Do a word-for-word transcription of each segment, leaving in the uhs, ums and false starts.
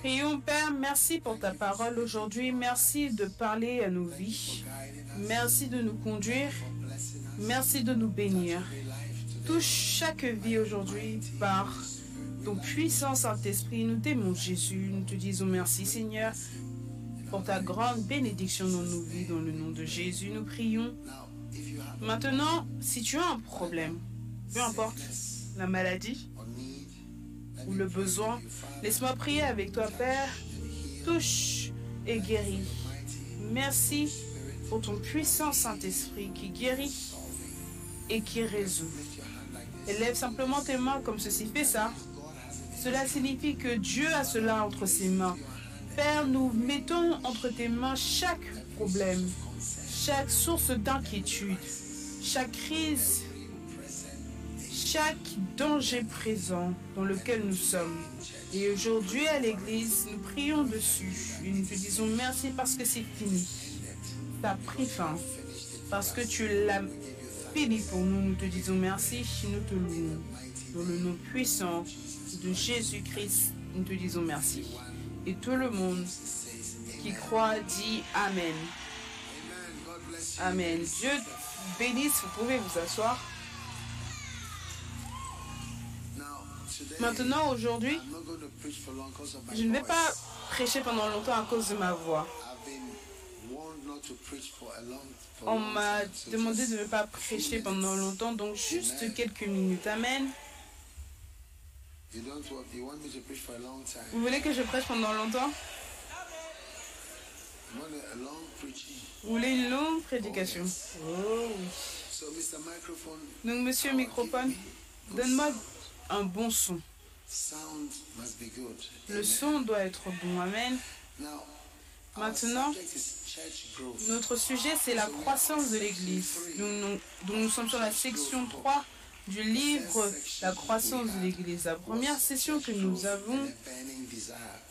Prions, Père, merci pour ta parole aujourd'hui. Merci de parler à nos vies. Merci de nous conduire. Merci de nous bénir. Touche chaque vie aujourd'hui par ton puissant Saint-Esprit. Nous t'aimons, Jésus. Nous te disons merci, Seigneur, pour ta grande bénédiction dans nos vies. Dans le nom de Jésus, nous prions. Maintenant, si tu as un problème, peu importe la maladie ou le besoin, laisse-moi prier avec toi, Père. Touche et guéris. Merci pour ton puissant Saint-Esprit qui guérit et qui résout. Élève simplement tes mains comme ceci. Fais ça. Cela signifie que Dieu a cela entre ses mains. Père, nous mettons entre tes mains chaque problème, chaque source d'inquiétude, chaque crise, chaque danger présent dans lequel nous sommes. Et aujourd'hui à l'Église, nous prions dessus et nous te disons merci parce que c'est fini. Tu as pris fin, parce que tu l'as fini pour nous. Nous te disons merci, nous te louons. Dans le nom puissant de Jésus-Christ, nous te disons merci. Et tout le monde qui croit dit Amen. Amen. Dieu bénisse, vous pouvez vous asseoir. Maintenant, aujourd'hui, je ne vais pas prêcher pendant longtemps à cause de ma voix. On m'a demandé de ne pas prêcher pendant longtemps, donc juste quelques minutes. Amen. Vous voulez que je prêche pendant longtemps? Vous voulez une longue prédication? Oh. Donc, monsieur microphone, donne-moi un bon son. Le son doit être bon. Amen. Maintenant, notre sujet, c'est la croissance de l'Église. Donc, nous sommes sur la section trois du livre La croissance de l'Église. La première session que nous avons,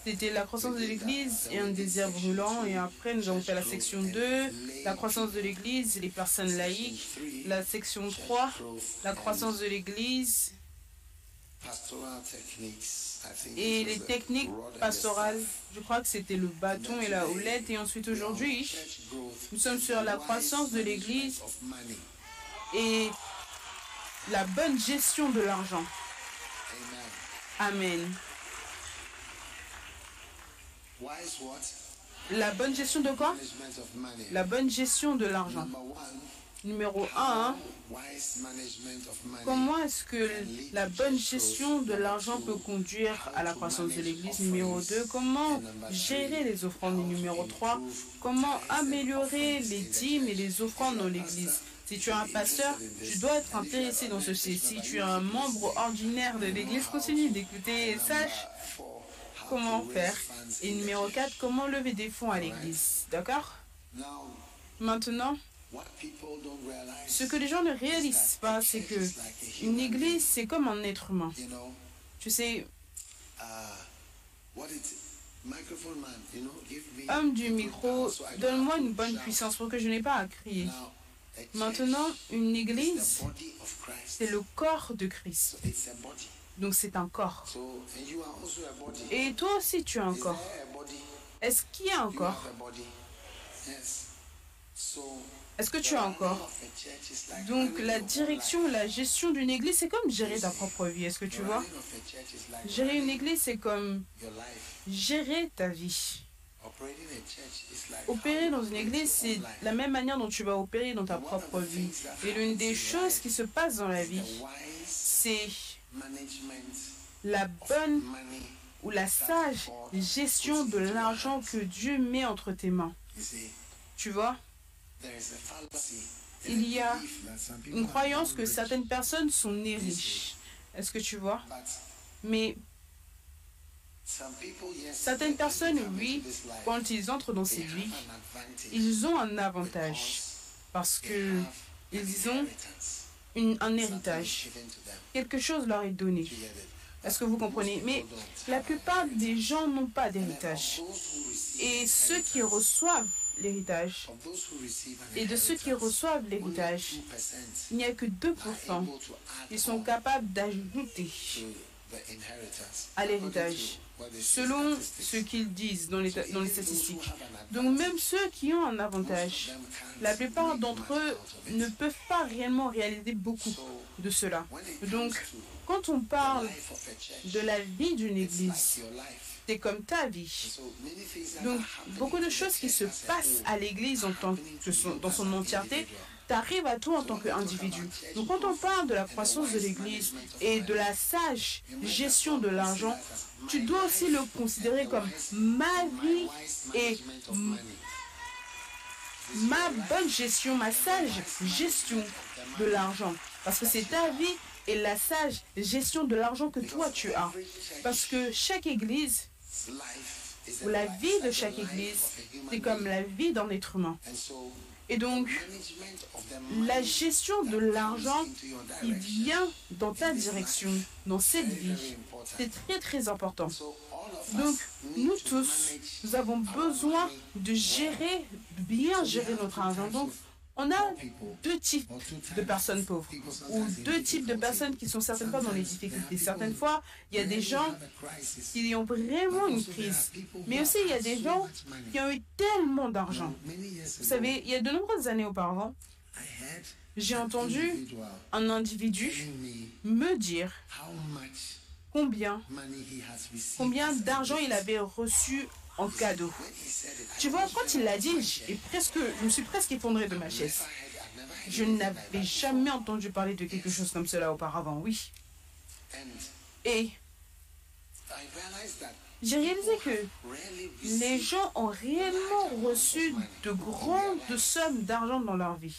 c'était la croissance de l'Église et un désir brûlant. Et après, nous avons fait la section deux, la croissance de l'Église et les personnes laïques. La section trois, la croissance de l'Église et les techniques pastorales. Je crois que c'était le bâton et la houlette. Et ensuite, aujourd'hui, nous sommes sur la croissance de l'Église et la bonne gestion de l'argent. Amen. La bonne gestion de quoi? La bonne gestion de l'argent. Numéro un, comment est-ce que la bonne gestion de l'argent peut conduire à la croissance de l'Église? Numéro deux, comment gérer les offrandes? Numéro trois, comment améliorer les dîmes et les offrandes dans l'Église? Si tu es un pasteur, tu dois être intéressé dans ceci. Si tu es un membre ordinaire de l'Église, continue d'écouter et sache comment faire. Et numéro quatre, comment lever des fonds à l'Église. D'accord? Maintenant, ce que les gens ne réalisent pas, c'est que une église, c'est comme un être humain. Tu sais, homme du micro, donne-moi une bonne puissance pour que je n'ai pas à crier. Maintenant, une église, c'est le corps de Christ. Donc, c'est un corps. Et toi aussi, tu as un corps. Est-ce qu'il y a un corps? Est-ce que tu as un corps? Donc, la direction, la gestion d'une église, c'est comme gérer ta propre vie. Est-ce que tu vois? Gérer une église, c'est comme gérer ta vie. Opérer dans une église, c'est la même manière dont tu vas opérer dans ta propre vie. Et l'une des choses qui se passe dans la vie, c'est la bonne ou la sage gestion de l'argent que Dieu met entre tes mains. Tu vois? Il y a une croyance que certaines personnes sont nées riches. Est-ce que tu vois? Mais certaines personnes, oui, quand ils entrent dans cette vie, ils ont un avantage parce qu'ils ont une, un héritage. Quelque chose leur est donné. Est-ce que vous comprenez? Mais la plupart des gens n'ont pas d'héritage. Et ceux qui reçoivent l'héritage, et de ceux qui reçoivent l'héritage, il n'y a que deux pour cent. Ils sont capables d'ajouter à l'héritage, selon ce qu'ils disent dans les, dans les statistiques. Donc même ceux qui ont un avantage, la plupart d'entre eux ne peuvent pas réellement réaliser beaucoup de cela. Donc quand on parle de la vie d'une église, c'est comme ta vie. Donc beaucoup de choses qui se passent à l'église en tant que son, dans son entièreté, t'arrives à toi en tant qu'individu. Donc quand on parle de la croissance de l'Église et de la sage gestion de l'argent, tu dois aussi le considérer comme ma vie et ma bonne gestion, ma sage gestion de l'argent. Parce que c'est ta vie et la sage gestion de l'argent que toi tu as. Parce que chaque Église, ou la vie de chaque Église, c'est comme la vie d'un être humain. Et donc, la gestion de l'argent, il vient dans ta direction, dans cette vie. C'est très, très important. Donc, nous tous, nous avons besoin de gérer, de bien gérer notre argent. Donc, on a deux types de personnes pauvres, ou deux types de personnes qui sont certaines fois dans les difficultés. Certaines fois, il y a des gens qui ont vraiment une crise, mais aussi il y a des gens qui ont eu tellement d'argent. Vous savez, il y a de nombreuses années auparavant, j'ai entendu un individu me dire combien, combien d'argent il avait reçu en cadeau. Tu vois, quand il l'a dit, j'ai presque, je me suis presque effondré de ma chaise. Je n'avais jamais entendu parler de quelque chose comme cela auparavant, oui. Et j'ai réalisé que les gens ont réellement reçu de grandes sommes d'argent dans leur vie,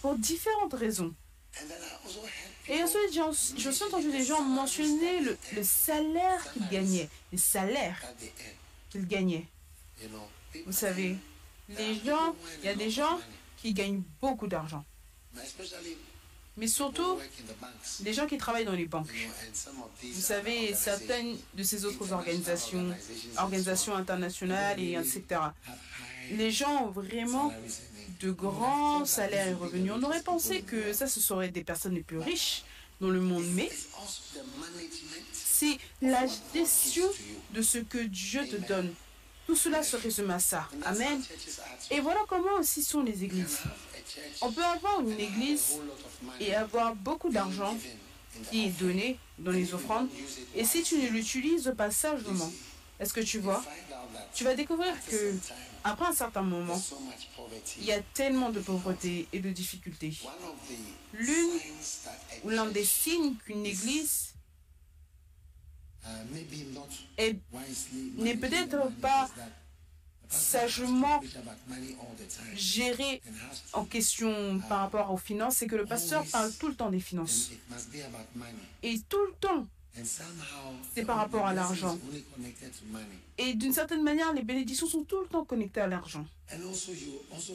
pour différentes raisons. Et ensuite, j'ai aussi entendu des gens mentionner le, le salaire qu'ils gagnaient, les salaires qu'ils gagnaient. Vous savez, les gens, il y a des gens qui gagnent beaucoup d'argent, mais surtout les gens qui travaillent dans les banques. Vous savez, certaines de ces autres organisations, organisations internationales, et et cetera. Les gens ont vraiment de grands salaires et revenus. On aurait pensé que ça, ce seraient des personnes les plus riches dans le monde, mais c'est la gestion de ce que Dieu te donne. Tout cela se résume à ça. Amen. Et voilà comment aussi sont les églises. On peut avoir une église et avoir beaucoup d'argent qui est donné dans les offrandes, et si tu ne l'utilises pas sagement, est-ce que tu vois, tu vas découvrir que après un certain moment, il y a tellement de pauvreté et de difficultés. L'une ou l'un des signes qu'une église n'est peut-être pas sagement gérée en question par rapport aux finances, c'est que le pasteur parle tout le temps des finances. Et tout le temps, c'est par rapport à l'argent. Et d'une certaine manière, les bénédictions sont tout le temps connectées à l'argent.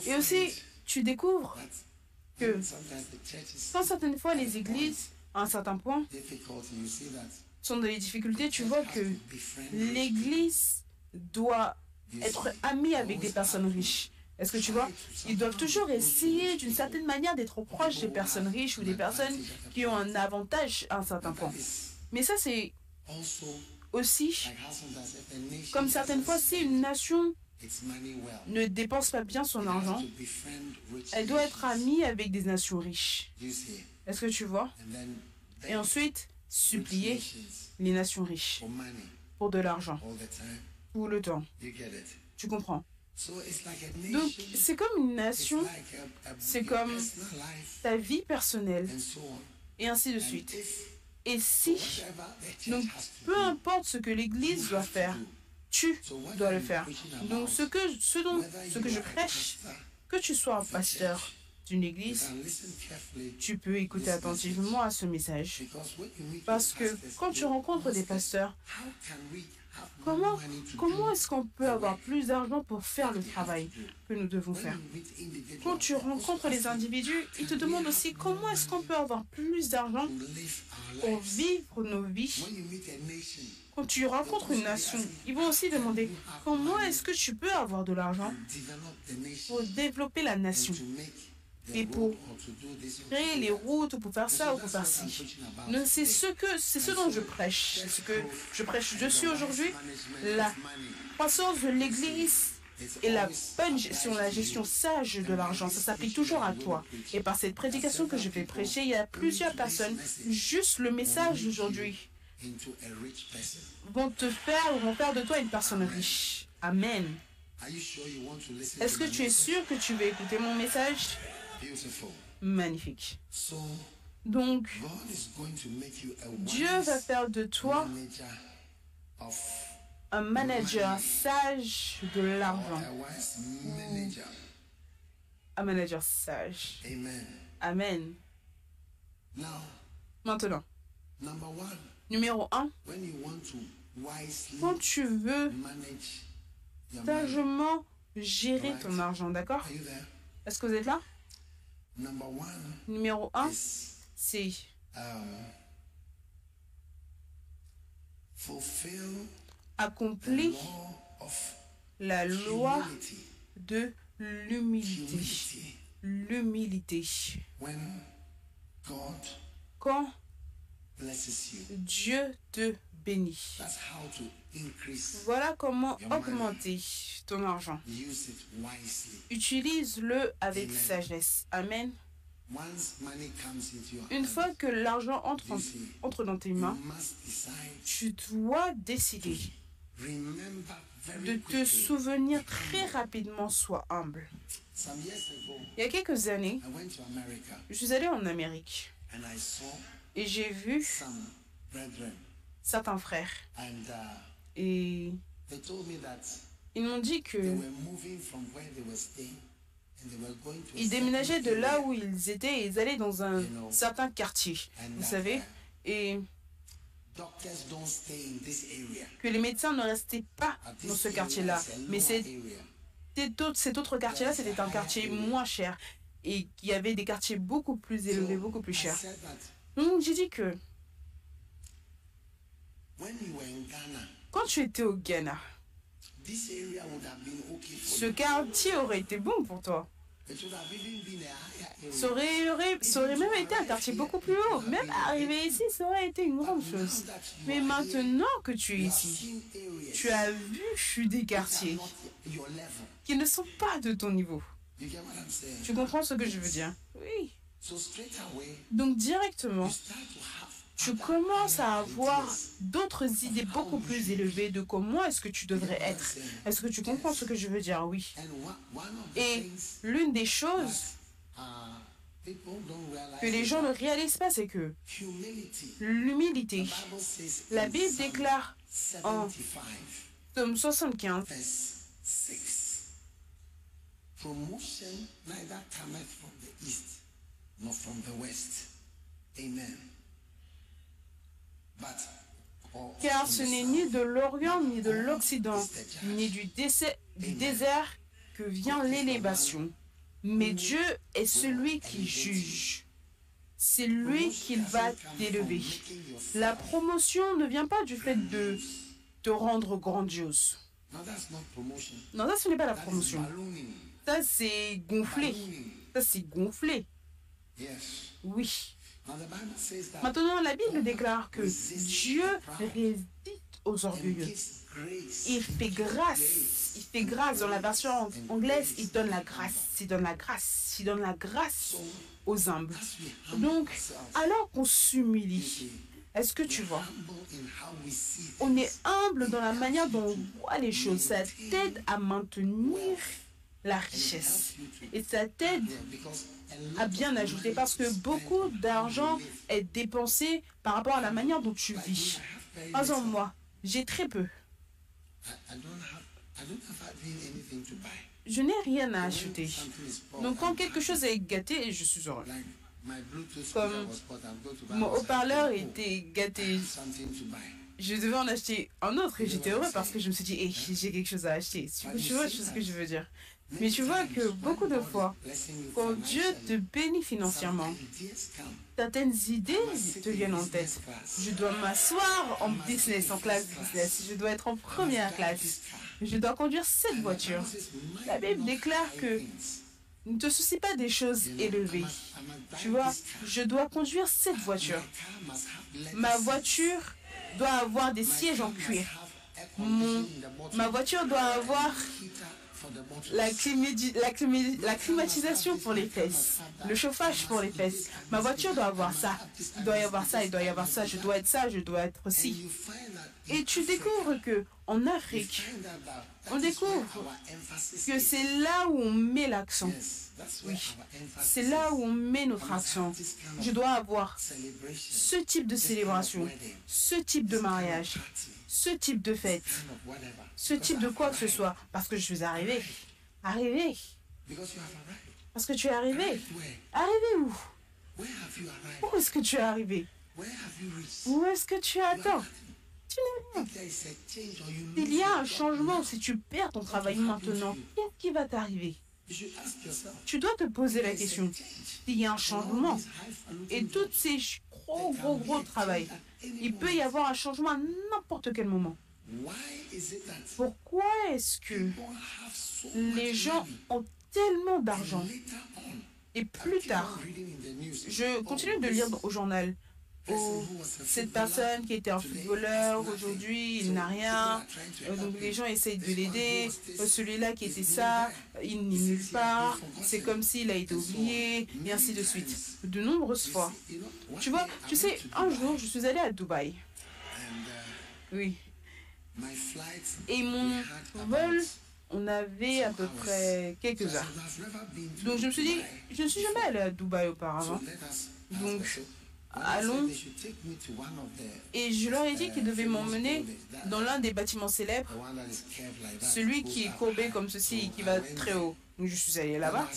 Et aussi, tu découvres que, sans certaines fois, les églises, à un certain point, sont dans les difficultés. Tu vois que l'église doit être amie avec des personnes riches. Est-ce que tu vois? Ils doivent toujours essayer d'une certaine manière d'être proches des personnes riches ou des personnes qui ont un avantage à un certain point. Mais ça, c'est aussi, comme certaines fois, si une nation ne dépense pas bien son argent, elle doit être amie avec des nations riches. Est-ce que tu vois? Et ensuite, supplier les nations riches pour de l'argent, pour le temps. Tu comprends? Donc, c'est comme une nation, c'est comme ta vie personnelle, et ainsi de suite. Et si, donc, peu importe ce que l'Église doit faire, tu dois le faire. Donc, ce que, ce dont, ce que je prêche, que tu sois un pasteur d'une Église, tu peux écouter attentivement à ce message. Parce que quand tu rencontres des pasteurs, comment, comment est-ce qu'on peut avoir plus d'argent pour faire le travail que nous devons faire? Quand tu rencontres les individus, ils te demandent aussi comment est-ce qu'on peut avoir plus d'argent pour vivre nos vies. Quand tu rencontres une nation, ils vont aussi demander comment est-ce que tu peux avoir de l'argent pour développer la nation et pour créer les routes, pour faire ça ou pour faire ci. C'est ce, ce dont je prêche. C'est ce que je prêche dessus aujourd'hui. La croissance de l'Église et la bonne gestion, la gestion sage de l'argent, ça s'applique toujours à toi. Et par cette prédication que je vais prêcher, il y a plusieurs personnes, juste le message d'aujourd'hui, vont te faire ou vont faire de toi une personne riche. Amen. Est-ce que tu es sûr que tu veux écouter mon message? Magnifique. Donc, Dieu va faire de toi un manager sage de l'argent. Un manager sage. Amen. Maintenant, numéro un, quand tu veux sagement gérer ton argent, d'accord? Est-ce que vous êtes là? Numéro un, c'est accomplir la loi de l'humilité. L'humilité. Quand Dieu te bénit. Voilà comment augmenter ton argent. Utilise-le avec sagesse. Amen. Une fois que l'argent entre, entre dans tes mains, tu dois décider de te souvenir très rapidement, sois humble. Il y a quelques années, je suis allé en Amérique et j'ai vu certains frères. Et ils m'ont dit que ils déménageaient de là où ils étaient et ils allaient dans un certain quartier, vous savez, et que les médecins ne restaient pas dans ce quartier-là. Mais cet autre, cet autre quartier-là, c'était un quartier moins cher et il y avait des quartiers beaucoup plus élevés, beaucoup plus chers. Donc, j'ai dit que quand tu étais au Ghana, ce quartier aurait été bon pour toi. Ça aurait, aurait, ça aurait même été un quartier beaucoup plus haut. Même arriver ici, ça aurait été une grande chose. Mais maintenant que tu es ici, tu as vu des quartiers qui ne sont pas de ton niveau. Tu comprends ce que je veux dire? Oui. Donc directement, tu commences à avoir d'autres idées beaucoup plus élevées de comment est-ce que tu devrais être. Est-ce que tu comprends ce que je veux dire? Oui. Et l'une des choses que les gens ne réalisent pas, c'est que l'humilité, la Bible déclare en Psaume soixante-quinze, promotion neither cometh from the east nor from the west. Amen. Car ce n'est ni de l'Orient, ni de l'Occident, ni du, du désert que vient l'élévation. Mais Dieu est celui qui juge. C'est lui qui va t'élever. La promotion ne vient pas du fait de te rendre grandiose. Non, ça, ce n'est pas la promotion. Ça, c'est gonflé. Ça, c'est gonflé. Oui. Maintenant, la Bible déclare que Dieu résiste aux orgueilleux. Il fait grâce. Il fait grâce. Dans la version anglaise, il donne la grâce. Il donne la grâce. Il donne la grâce aux humbles. Donc, alors qu'on s'humilie, est-ce que tu vois? On est humble dans la manière dont on voit les choses. Ça t'aide à maintenir la richesse. Et ça t'aide à bien ajouter parce que beaucoup d'argent est dépensé par rapport à la manière dont tu vis. Par exemple, moi, j'ai très peu. Je n'ai rien à acheter. Donc, quand quelque chose est gâté, je suis heureux. Comme mon haut-parleur était gâté, je devais en acheter un autre et j'étais heureux parce que je me suis dit, hey, j'ai quelque chose à acheter. Tu vois ce que je veux dire? Mais tu vois que beaucoup de fois, quand Dieu te bénit financièrement, certaines idées te viennent en tête. Je dois m'asseoir en business, en classe business. Je dois être en première classe. Je dois conduire cette voiture. La Bible déclare que Ne te soucie pas des choses élevées. Tu vois, je dois conduire cette voiture. Ma voiture doit avoir des sièges en cuir. Mon, ma voiture doit avoir la, climi, la, climi, la climatisation pour les fesses, le chauffage pour les fesses. Ma voiture doit avoir ça. Il doit y avoir ça, il doit y avoir ça. Je dois être ça, je dois être ci. Et tu découvres que en Afrique, on découvre que c'est là où on met l'accent. Oui, c'est là où on met notre accent. Je dois avoir ce type de célébration, ce type de mariage, ce type de fête, ce type de quoi que ce soit, parce que je suis arrivé. Arrivé. Parce que tu es arrivé. Arrivé où? Où est-ce que tu es arrivé? Où est-ce que tu es atteint? Il y a un changement. Si tu perds ton travail maintenant, qu'est-ce qui va t'arriver? Tu dois te poser la question. Il y a un changement. Et toutes ces gros, gros, gros travail, il peut y avoir un changement à n'importe quel moment. Pourquoi est-ce que les gens ont tellement d'argent? Et plus tard, je continue de lire au journal. Oh, cette personne qui était un footballeur, aujourd'hui, il n'a rien, donc les gens essayent de l'aider, celui-là qui était ça, il n'est nulle part, c'est comme s'il a été oublié, et ainsi de suite, de nombreuses fois. Tu vois, tu sais, un jour, je suis allée à Dubaï, oui, et mon vol, on avait à peu près quelques heures. Donc je me suis dit, je ne suis jamais allée à Dubaï auparavant, donc... Allons, et je leur ai dit qu'ils devaient m'emmener dans l'un des bâtiments célèbres, celui qui est courbé comme ceci et qui va très haut. Donc je suis allé là-bas.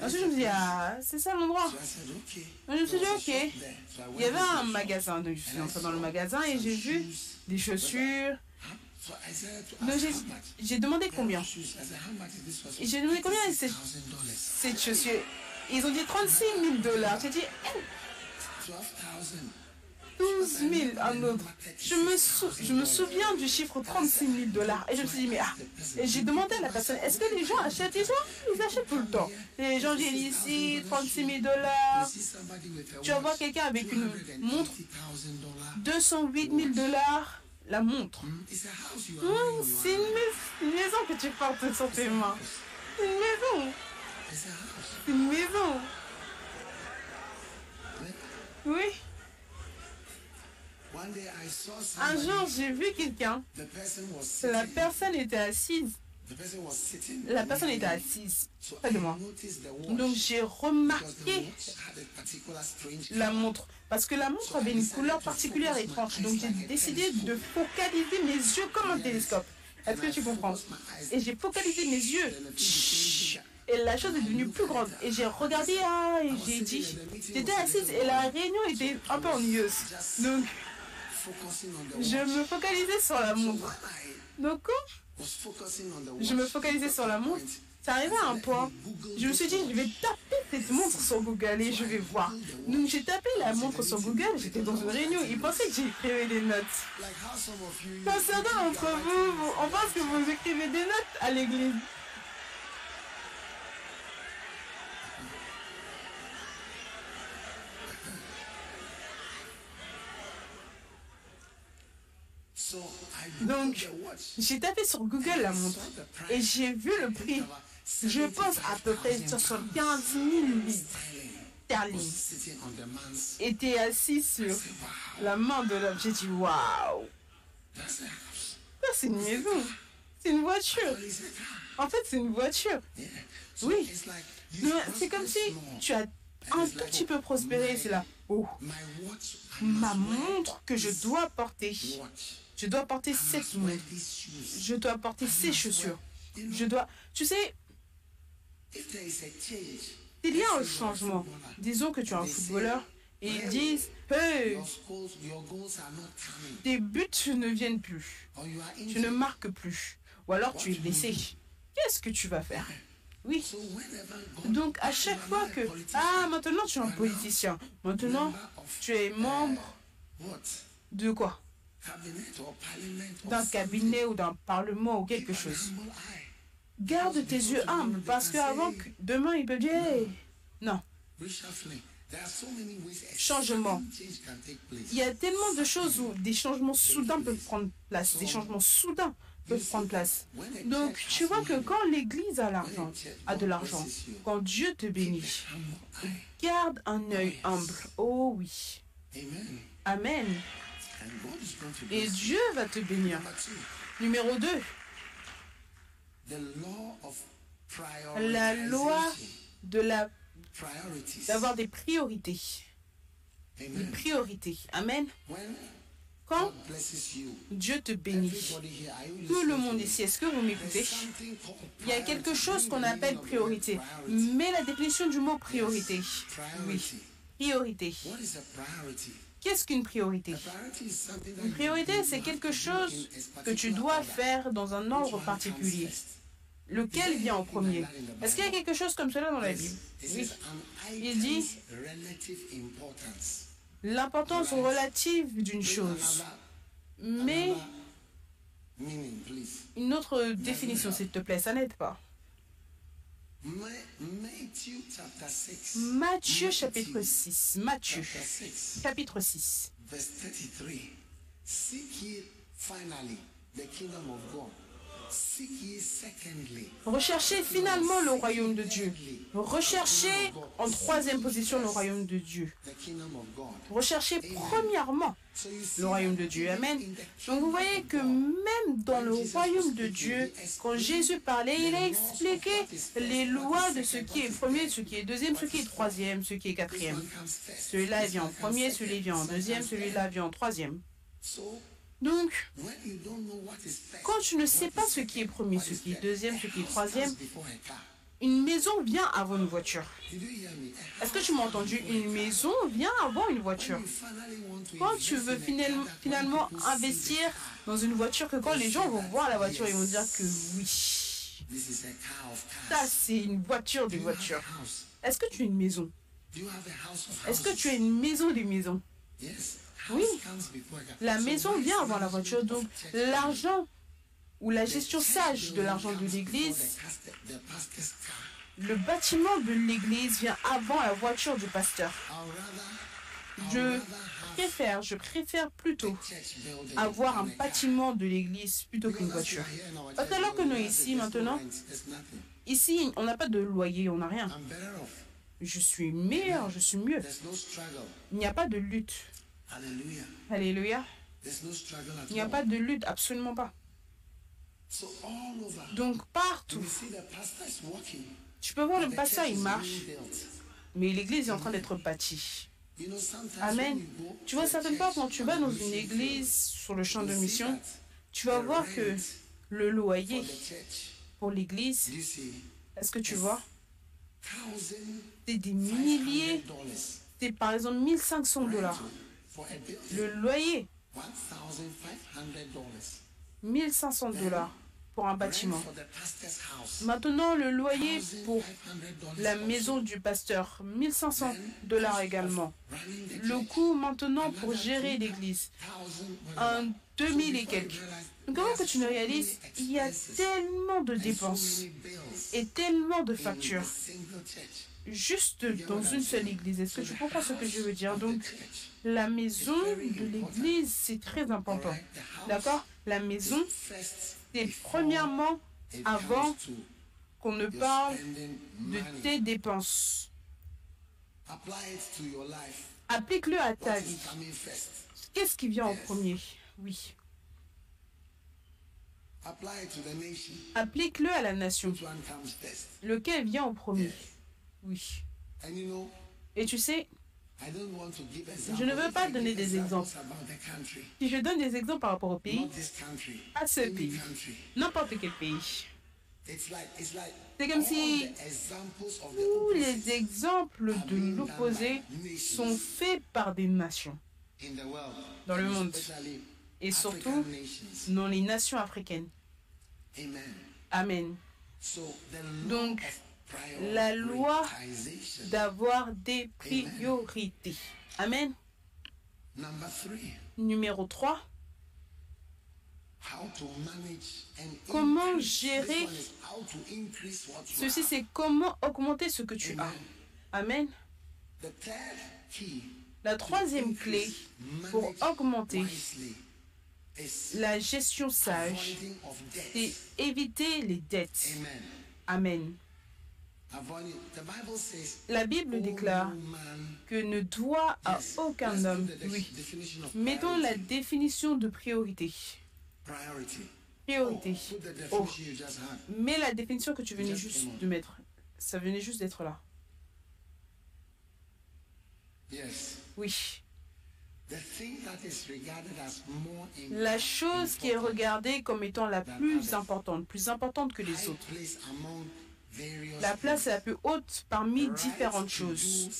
Ensuite je me suis dit, ah, c'est ça l'endroit. Donc je me suis dit, ok, il y avait un magasin. Donc je suis entré dans le magasin et j'ai vu des chaussures. Donc j'ai demandé combien. Et j'ai demandé combien cette, cette chaussure. Ils ont dit trente-six mille dollars. J'ai dit, hey, douze mille, un autre. Je me, sou je me souviens du chiffre trente-six mille dollars. Et je me suis dit, mais ah, j'ai demandé à la personne, est-ce que les gens achètent? Ils, ont, ils achètent tout le temps. Les gens disent ici, trente-six mille dollars. Tu vas voir quelqu'un avec une montre, deux cent huit mille dollars, la montre. Mmh, c'est une maison que tu portes sur tes mains. C'est une maison. C'est une maison. Oui. Un jour, j'ai vu quelqu'un. La personne était assise. La personne était assise. Pas de moi. Donc, j'ai remarqué la montre. Parce que la montre avait une couleur particulière étrange. Donc, j'ai décidé de focaliser mes yeux comme un télescope. Est-ce que tu comprends? Et j'ai focalisé mes yeux. Chut. Et la chose est devenue plus grande. Et j'ai regardé, ah, et j'ai dit, j'étais assise et la réunion était un peu ennuyeuse. Donc, je me focalisais sur la montre. Donc, je me focalisais sur la montre. Ça arrivait à un point. Je me suis dit, je vais taper cette montre sur Google et je vais voir. Donc, j'ai tapé la montre sur Google. J'étais dans une réunion. Ils pensaient que j'écrivais des notes. Comme certains d'entre vous, on pense que vous écrivez des notes à l'église. Donc, j'ai tapé sur Google la montre et j'ai vu le prix. Je pense à peu près sur quinze mille sterling. Était assis sur la main de l'homme. J'ai dit, waouh! Ça, c'est une maison. C'est une voiture. En fait, c'est une voiture. Oui. C'est comme si tu as un tout petit peu prospéré. C'est là. Oh. Ma montre que je dois porter. Je dois porter cette montre. Je dois porter ces chaussures. Je dois... Tu sais, il y a un changement. Disons que tu es un footballeur et ils disent, hey, tes buts ne viennent plus. Tu ne marques plus. Ou alors tu es blessé. Qu'est-ce que tu vas faire? Oui. Donc, à chaque fois que... Ah, maintenant tu es un politicien. Maintenant, tu es membre de quoi? D'un cabinet ou d'un parlement ou quelque chose. Garde tes yeux humbles, parce qu'avant que demain, il peut dire hey, non. Changement. Il y a tellement de choses où des changements soudains peuvent prendre place. Des changements soudains peuvent prendre place. Donc, tu vois que quand l'Église a l'argent, a de l'argent, quand Dieu te bénit, garde un œil humble. Oh oui. Amen. Et Dieu va te bénir. Numéro deux. La loi de la d'avoir des priorités. Des priorités. Amen. Quand Dieu te bénit, tout le monde ici, est-ce que vous m'écoutez? Il y a quelque chose qu'on appelle priorité. Mais la définition du mot priorité. Oui. Priorité. Qu'est-ce qu'une priorité? Une priorité, c'est quelque chose que tu dois faire dans un ordre particulier. Lequel vient en premier? Est-ce qu'il y a quelque chose comme cela dans la Bible? Oui. Il dit l'importance relative d'une chose. Mais une autre définition, s'il te plaît, ça n'aide pas. Matthieu chapitre six. Matthieu chapitre six. Recherchez finalement le royaume de Dieu. Recherchez en troisième position le royaume de Dieu. Recherchez premièrement le royaume de Dieu. Amen. Donc vous voyez que même dans le royaume de Dieu, quand Jésus parlait, il a expliqué les lois de ce qui est premier, ce qui est deuxième, ce qui est troisième, ce qui est quatrième. Celui-là vient en premier, celui-là vient en deuxième, celui-là vient en troisième. Donc, quand tu ne sais pas ce qui est premier, ce qui est deuxième, ce qui est troisième, une maison vient avant une voiture. Est-ce que tu m'as entendu? Une maison vient avant une voiture. Quand tu veux finalement investir dans une voiture, que quand les gens vont voir la voiture, ils vont dire que oui. Ça, c'est une voiture des voitures. Est-ce que tu as une maison? Est-ce que tu as une maison des maisons? Oui, la maison vient avant la voiture, donc l'argent ou la gestion sage de l'argent de l'église, le bâtiment de l'église vient avant la voiture du pasteur. Je préfère, je préfère plutôt avoir un bâtiment de l'église plutôt qu'une voiture. Parce alors que nous ici maintenant, ici on n'a pas de loyer, on n'a rien. Je suis meilleur, je suis mieux. Il n'y a pas de lutte. Alléluia. Il n'y a pas de lutte, absolument pas. Donc partout, tu peux voir le pasteur, il marche, mais l'église est en train d'être bâtie. Amen. Tu vois, certaines fois, quand tu vas dans une église sur le champ de mission, tu vas voir que le loyer pour l'église, est-ce que tu vois, c'est des milliers, c'est par exemple mille cinq cents dollars. Le loyer, mille cinq cents dollars pour un bâtiment. Maintenant, le loyer pour la maison du pasteur, mille cinq cents dollars également. Le coût maintenant pour gérer l'église, un deux mille et quelques. Comment que tu ne réalises, il y a tellement de dépenses et tellement de factures. Juste dans une seule église. Est-ce que tu comprends ce que je veux dire? Donc, la maison de l'église, c'est très important. D'accord? La maison, c'est premièrement avant qu'on ne parle de tes dépenses. Applique-le à ta vie. Qu'est-ce qui vient en premier? Oui. Applique-le à la nation. Lequel vient en premier? Oui. Et tu sais, je ne veux pas donner des exemples. Si je donne des exemples par rapport au pays, à ce pays, n'importe quel pays, c'est comme si tous les exemples de l'opposé sont faits par des nations dans le monde, et surtout dans les nations africaines. Amen. Donc, la loi d'avoir des priorités. Amen. Numéro trois. Comment gérer ceci, c'est comment augmenter ce que tu as. Amen. La troisième clé pour augmenter la gestion sage, c'est éviter les dettes. Amen. La Bible déclare que ne doit à aucun homme. Oui. Mettons la définition de priorité. Priorité. Oh. Mais la définition que tu venais juste de mettre, ça venait juste d'être là. Oui. La chose qui est regardée comme étant la plus importante, plus importante que les autres. La place est la plus haute parmi différentes choses.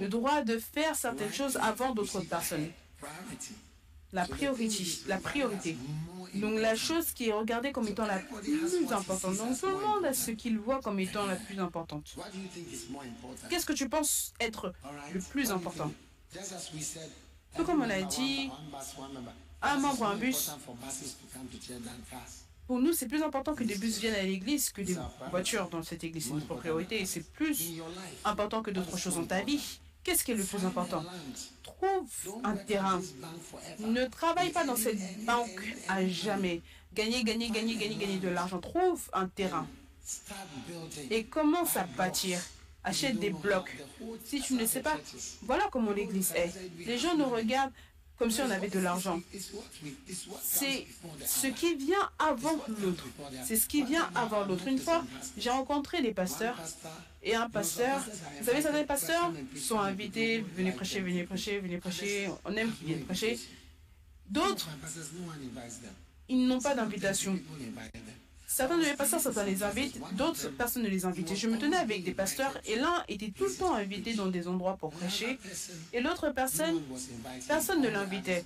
Le droit de faire certaines choses avant d'autres personnes. La priorité. La priorité. Donc la chose qui est regardée comme étant la plus importante. Donc tout le monde a ce qu'il voit comme étant la plus importante. Qu'est-ce que tu penses être le plus important? Tout comme on a dit, un membre à un bus. Pour nous, c'est plus important que des bus viennent à l'église que des voitures dans cette église. C'est notre priorité et c'est plus important que d'autres choses dans ta vie. Qu'est-ce qui est le plus important? Trouve un terrain. Ne travaille pas dans cette banque à jamais. Gagner, gagner, gagner, gagner, gagner de l'argent. Trouve un terrain. Et commence à bâtir. Achète des blocs. Si tu ne sais pas, voilà comment l'église est. Les gens nous regardent comme si on avait de l'argent. C'est ce qui vient avant l'autre. C'est ce qui vient avant l'autre. Une fois, j'ai rencontré des pasteurs et un pasteur. Vous savez, certains pasteurs sont invités, venez prêcher, venez prêcher, venez prêcher. On aime qu'ils viennent prêcher. D'autres, ils n'ont pas d'invitation. Certains de mes pasteurs, certains les invitent, d'autres personnes ne les invitent. Je me tenais avec des pasteurs et l'un était tout le temps invité dans des endroits pour prêcher et l'autre personne, personne ne l'invitait.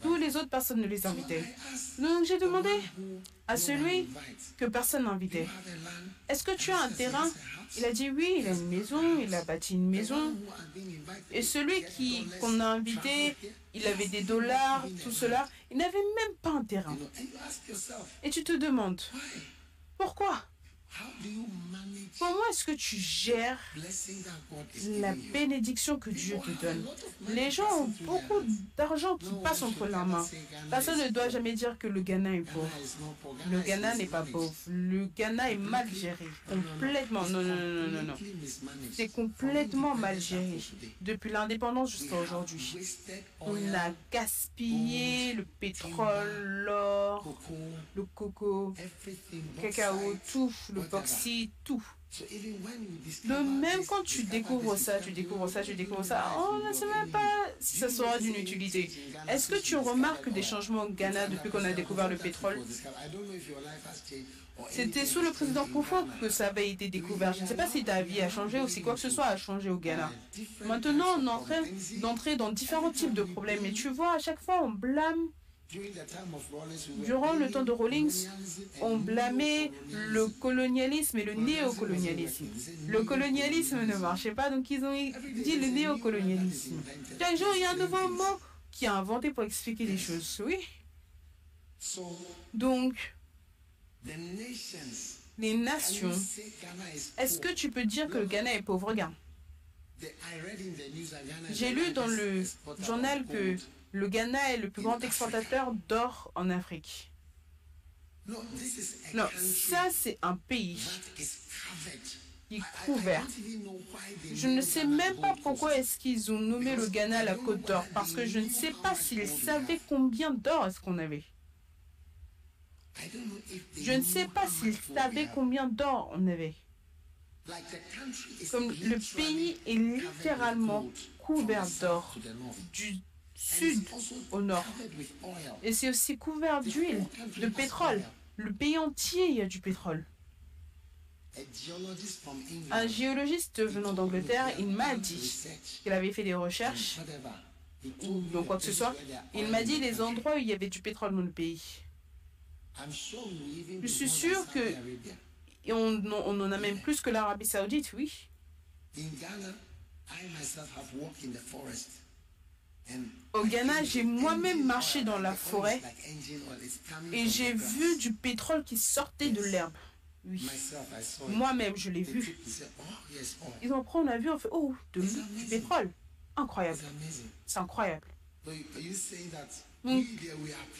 Tous les autres personnes ne les invitaient. Donc j'ai demandé à celui que personne n'invitait, « Est-ce que tu as un terrain ?» Il a dit « Oui, il a une maison, il a bâti une maison. » Et celui qu'on a invité, il avait des dollars, tout cela. Il n'avait même pas un terrain. Et tu te demandes, pourquoi? Comment est-ce que tu gères la bénédiction que Dieu te donne? Les gens ont beaucoup d'argent qui passe entre leurs mains. Personne ne doit jamais dire que le Ghana est pauvre. Le Ghana n'est pas pauvre. Le Ghana est mal géré. Complètement. Non, non, non, non, non. C'est complètement mal géré. Depuis l'indépendance jusqu'à aujourd'hui. On a gaspillé le pétrole, l'or, le coco, le cacao, tout, le boxy, tout. Donc même quand tu découvres ça, tu découvres ça, tu découvres ça, on ne sait même pas si ça sera d'une utilité. Est-ce que tu remarques des changements au Ghana depuis qu'on a découvert le pétrole? C'était sous le président Koufa que ça avait été découvert. Je ne sais pas si ta vie a changé ou si quoi que ce soit a changé au Ghana. Maintenant, on est en train d'entrer dans différents types de problèmes. Et tu vois, à chaque fois, on blâme. Durant le temps de Rawlings, on blâmait le colonialisme et le néocolonialisme. Le colonialisme ne marchait pas, donc ils ont dit le néocolonialisme. Chaque jour, il y a un nouveau mot qui est inventé pour expliquer les choses, oui. Donc, les nations, est-ce que tu peux dire que le Ghana est pauvre? Regarde. J'ai lu dans le journal que le Ghana est le plus grand exportateur d'or en Afrique. Non, ça c'est un pays qui est couvert. Je ne sais même pas pourquoi est-ce qu'ils ont nommé le Ghana la Côte d'Or, parce que je ne sais pas s'ils savaient combien d'or est-ce qu'on avait. Je ne sais pas s'ils savaient combien d'or on avait. Comme le pays est littéralement couvert d'or du sud au nord. Et c'est aussi couvert d'huile, de pétrole. Le pays entier, il y a du pétrole. Un géologiste venant d'Angleterre, il m'a dit qu'il avait fait des recherches, ou donc quoi que ce soit. Il m'a dit les endroits où il y avait du pétrole dans le pays. Je suis sûr que... Et on, on en a même plus que l'Arabie Saoudite, oui. Au Ghana, j'ai moi-même marché dans la forêt et j'ai vu du pétrole qui sortait de l'herbe. Oui. Moi-même, je l'ai vu. Ils ont pris, on a vu, on fait, oh, de, du pétrole. Incroyable. C'est incroyable.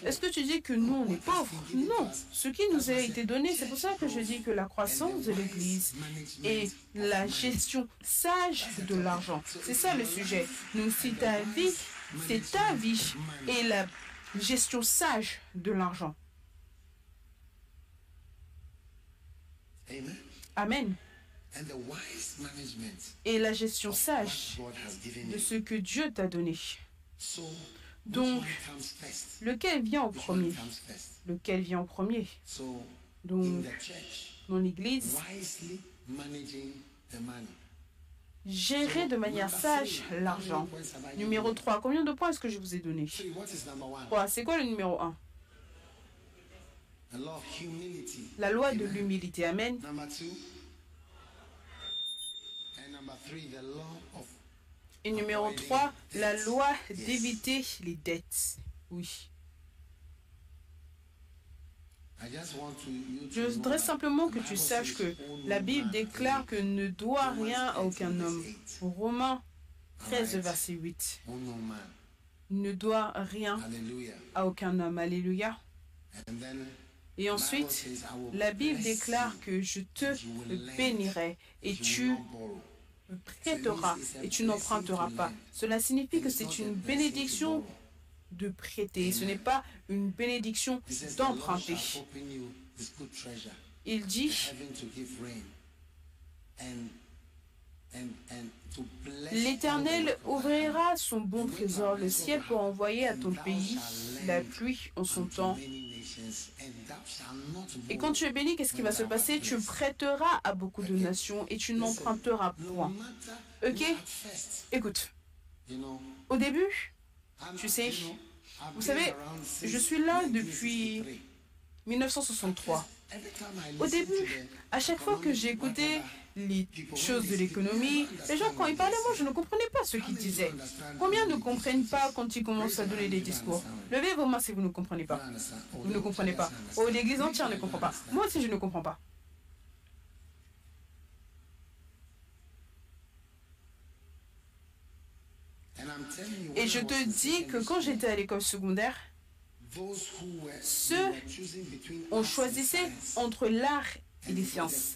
Est-ce que tu dis que nous, on est pauvres? Non. Ce qui nous a été donné, c'est pour ça que je dis que la croissance de l'Église et la gestion sage de l'argent, c'est ça le sujet. Donc, c'est ta vie, c'est ta vie et la gestion sage de l'argent. Amen. Et la gestion sage de ce que Dieu t'a donné. Donc, lequel vient en premier? Lequel vient en premier? Donc, dans l'Église, gérer de manière sage l'argent. Numéro trois, combien de points est-ce que je vous ai donné? trois, c'est quoi le numéro un? La loi de l'humilité. Amen. Et numéro trois, la loi d'éviter les dettes. Oui. Je voudrais simplement que tu saches que la Bible déclare que ne doit rien à aucun homme. Romains treize, verset huit. Ne doit rien à aucun homme. Alléluia. Et ensuite, la Bible déclare que je te bénirai et tu prêteras et tu n'emprunteras pas. Cela signifie que c'est une bénédiction de prêter. Ce n'est pas une bénédiction d'emprunter. Il dit, l'Éternel ouvrira son bon trésor, le ciel, pour envoyer à ton pays la pluie en son temps. Et quand tu es béni, qu'est-ce qui va se passer? Tu prêteras à beaucoup de nations et tu n'emprunteras point. Ok? Écoute, au début, tu sais, vous savez, je suis là depuis mille neuf cent soixante-trois. Au début, à chaque fois que j'ai écouté les choses de l'économie, les gens, quand ils parlaient, moi, je ne comprenais pas ce qu'ils disaient. Combien ne comprennent pas quand ils commencent à donner des discours? Levez vos mains si vous ne comprenez pas. Vous ne comprenez pas. Oh, l'église entière ne comprend pas. Moi aussi, je ne comprends pas. Et je te dis que quand j'étais à l'école secondaire, ceux on choisissait entre l'art et les sciences.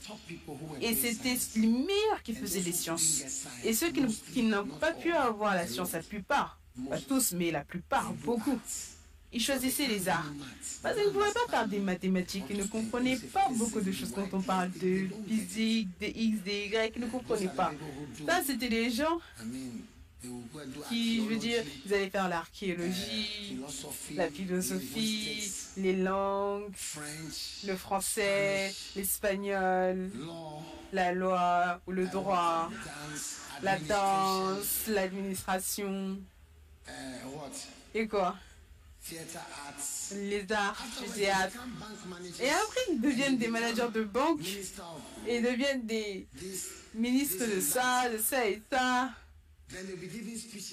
Et c'était les meilleurs qui faisaient les sciences. Et ceux qui n'ont pas pu avoir la science, la plupart, pas tous, mais la plupart, beaucoup, ils choisissaient les arts. Parce qu'ils ne pouvaient pas faire des mathématiques, ils ne comprenaient pas beaucoup de choses quand on parle de physique, des X, des Y, ils ne comprenaient pas. Ça, c'était les gens qui, je veux dire, vous allez faire l'archéologie, la philosophie, les langues, le français, l'espagnol, la loi ou le droit, la danse, l'administration, et quoi? Les arts, le théâtre. Et après, ils deviennent des managers de banque et deviennent des ministres de ça, de ça et ça.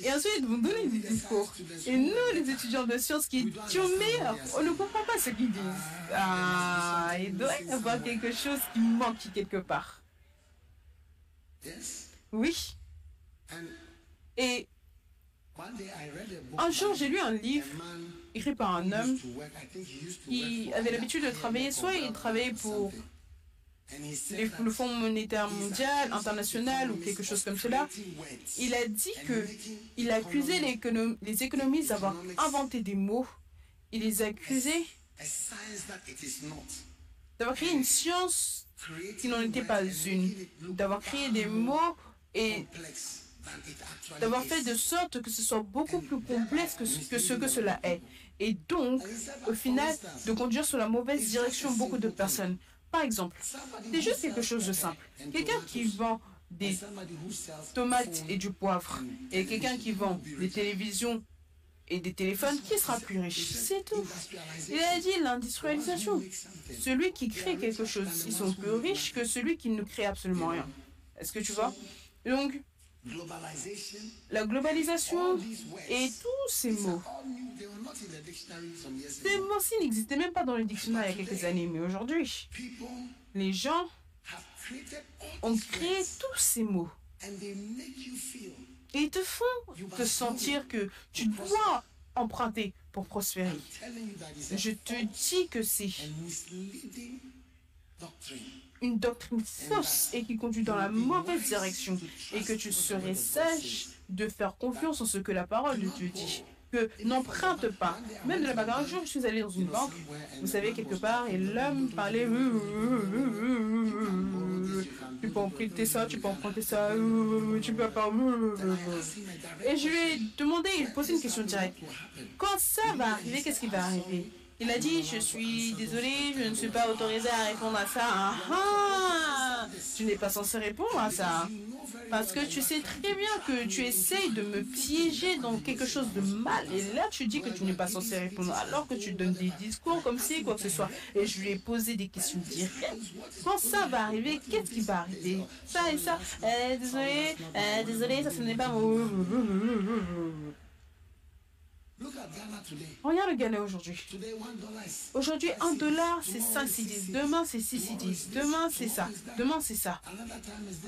Et ensuite, ils vont donner des discours. Et nous, les étudiants de sciences qui étions meilleurs, on ne comprend pas ce qu'ils disent. Ah, il doit y avoir quelque chose qui manque quelque part. Oui. Et un jour, j'ai lu un livre écrit par un homme qui avait l'habitude de travailler, soit il travaillait pour le Fonds monétaire mondial, international ou quelque chose comme cela. Il a dit qu'il accusait les, économ les économistes d'avoir inventé des mots. Il les accusait d'avoir créé une science qui n'en était pas une, d'avoir créé des mots et d'avoir fait de sorte que ce soit beaucoup plus complexe que ce que, ce que cela est. Et donc, au final, de conduire sur la mauvaise direction beaucoup de personnes. Par exemple, c'est juste quelque chose de simple. Quelqu'un qui vend des tomates et du poivre et quelqu'un qui vend des télévisions et des téléphones, qui sera plus riche? C'est tout. Il a dit l'industrialisation. Celui qui crée quelque chose, ils sont plus riches que celui qui ne crée absolument rien. Est-ce que tu vois? Donc, la globalisation et tous ces mots. Ces mots-ci n'existaient même pas dans le dictionnaire il y a quelques années, mais aujourd'hui, les gens ont créé tous ces mots. Et ils te font te sentir que tu dois emprunter pour prospérer. Je te dis que c'est une doctrine fausse et qui conduit dans la mauvaise direction, et que tu serais sage de faire confiance en ce que la parole de Dieu dit, que n'emprunte pas. Même de la banque, un jour je suis allé dans une banque, vous savez, quelque part, et l'homme parlait, tu peux emprunter ça, tu peux emprunter ça, tu peux pas. Et je lui ai demandé, il posait une question directe, quand ça va arriver, qu'est-ce qui va arriver? Il a dit, je suis désolé, je ne suis pas autorisé à répondre à ça. Ah, ah, tu n'es pas censé répondre à ça. Parce que tu sais très bien que tu essayes de me piéger dans quelque chose de mal. Et là, tu dis que tu n'es pas censé répondre, alors que tu donnes des discours comme si, quoi que ce soit. Et je lui ai posé des questions directes. Quand ça va arriver, qu'est-ce qui va arriver? Ça et ça. Euh, désolé, euh, désolé, ça ce n'est pas mon... Regarde le Ghana aujourd'hui. Aujourd'hui, un dollar, c'est cinq cédis. Demain, c'est six cédis. Demain, c'est ça. Demain, c'est ça.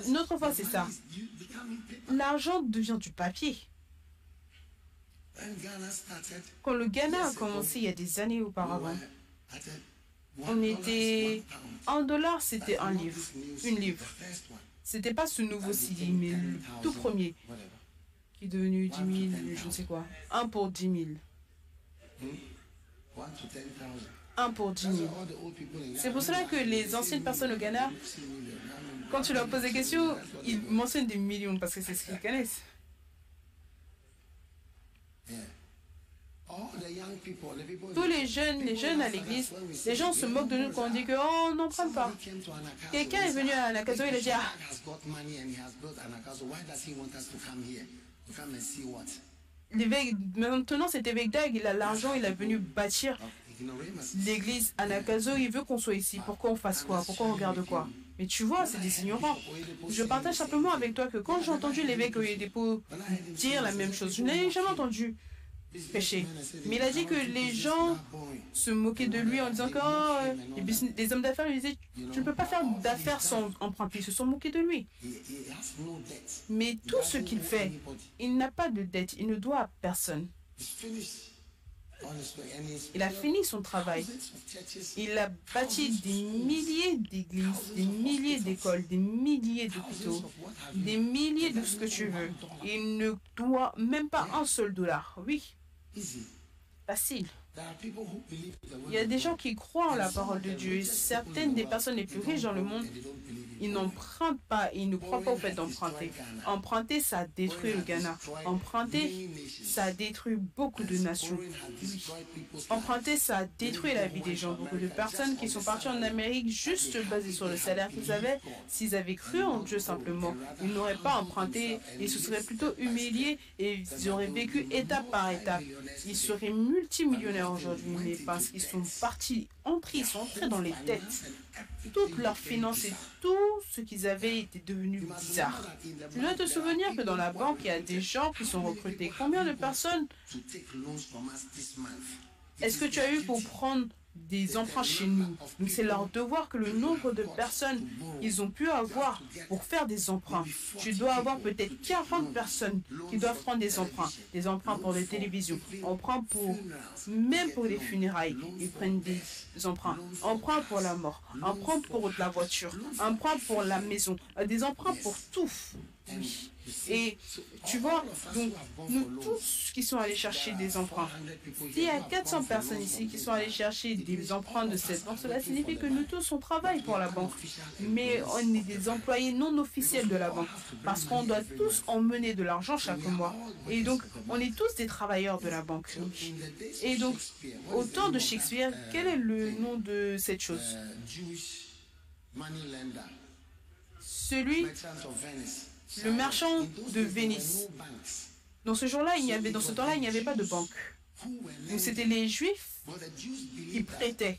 Une autre fois, c'est ça. L'argent devient du papier. Quand le Ghana a commencé il y a des années auparavant, on était... un dollar, c'était un livre. Une livre. C'était pas ce nouveau C D, mais le tout premier, qui est devenu dix mille, je ne sais quoi. un pour dix mille. un pour dix mille. C'est pour cela que les anciennes personnes au Ghana, quand tu leur poses des questions, ils mentionnent des millions, parce que c'est ce qu'ils connaissent. Tous les jeunes, les jeunes à l'église, les gens se moquent de nous quand on dit que oh, on n'emprunte pas. Quelqu'un est venu à Anakazo et il a dit, ah, l'évêque, maintenant cet évêque d'Ag, il a l'argent, il est venu bâtir l'église à Anakazo, il veut qu'on soit ici. Pourquoi on fasse quoi? Pourquoi on regarde quoi? Mais tu vois, c'est des ignorants. Je partage simplement avec toi que quand j'ai entendu l'évêque Oyedepou dire la même chose, je n'ai jamais entendu péché. Mais il a dit que les gens se moquaient de lui en disant que oh, les, les hommes d'affaires lui disaient tu ne peux pas faire d'affaires sans emprunter. Ils se sont moqués de lui. Mais tout ce qu'il fait, il n'a pas de dette, il ne doit à personne. Il a fini son travail. Il a bâti des milliers d'églises, des milliers d'écoles, des milliers d'hôpitaux, des milliers de ce que tu veux. Il ne doit même pas un seul dollar. Oui. Facile. Il y a des gens qui croient en la parole de Dieu. Certaines des personnes les plus riches dans le monde, ils n'empruntent pas, ils ne croient pas au fait d'emprunter. Emprunter, ça a détruit le Ghana. Emprunter, ça a détruit beaucoup de nations. Emprunter, ça a détruit la vie des gens. Beaucoup de personnes qui sont parties en Amérique juste basées sur le salaire qu'ils avaient, s'ils avaient cru en Dieu simplement, ils n'auraient pas emprunté, ils se seraient plutôt humiliés et ils auraient vécu étape par étape. Ils seraient multimillionnaires aujourd'hui, mais parce qu'ils sont partis, entrés, ils sont entrés dans les têtes. Toutes leurs finances et tout ce qu'ils avaient était devenu bizarre. Tu dois te souvenir que dans la banque, il y a des gens qui sont recrutés. Combien de personnes est-ce que tu as eu pour prendre des emprunts chez nous? Donc c'est leur devoir que le nombre de personnes ils ont pu avoir pour faire des emprunts. Tu dois avoir peut-être quarante personnes qui doivent prendre des emprunts. Des emprunts pour des télévisions, emprunts pour, même pour des funérailles, ils prennent des emprunts. Emprunts pour la mort, emprunts pour la voiture, emprunts pour la maison, des emprunts pour tout. Oui. Et tu vois, donc nous tous qui sont allés chercher des emprunts, il y a quatre cents personnes ici qui sont allés chercher des emprunts de cette banque, cela signifie que nous tous on travaille pour la banque, mais on est des employés non officiels de la banque, parce qu'on doit tous emmener de l'argent chaque mois, et donc on est tous des travailleurs de la banque. Et donc, au temps de Shakespeare, quel est le nom de cette chose? Celui... le marchand de Venise. Dans ce jour-là, il y avait, dans ce temps-là, il n'y avait pas de banque. Donc c'était les Juifs qui prêtaient.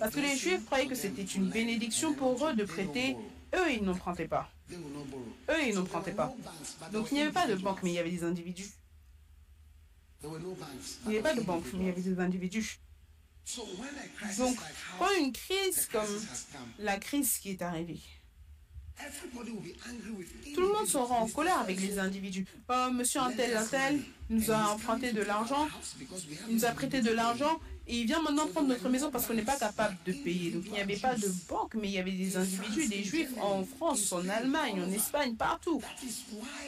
Parce que les Juifs croyaient que c'était une bénédiction pour eux de prêter. Eux, ils n'empruntaient pas. Eux, ils n'empruntaient pas. Donc, il n'y avait pas de banque, mais il y avait des individus. Il n'y avait pas de banque, mais il y avait des individus. Donc, quand une crise comme la crise qui est arrivée, tout le monde sera en colère avec les individus. Oh, monsieur un tel, un tel, nous a emprunté de l'argent, il nous a prêté de l'argent, et il vient maintenant prendre notre maison parce qu'on n'est pas capable de payer. Donc, il n'y avait pas de banque, mais il y avait des individus, des juifs en France, en Allemagne, en Espagne, partout.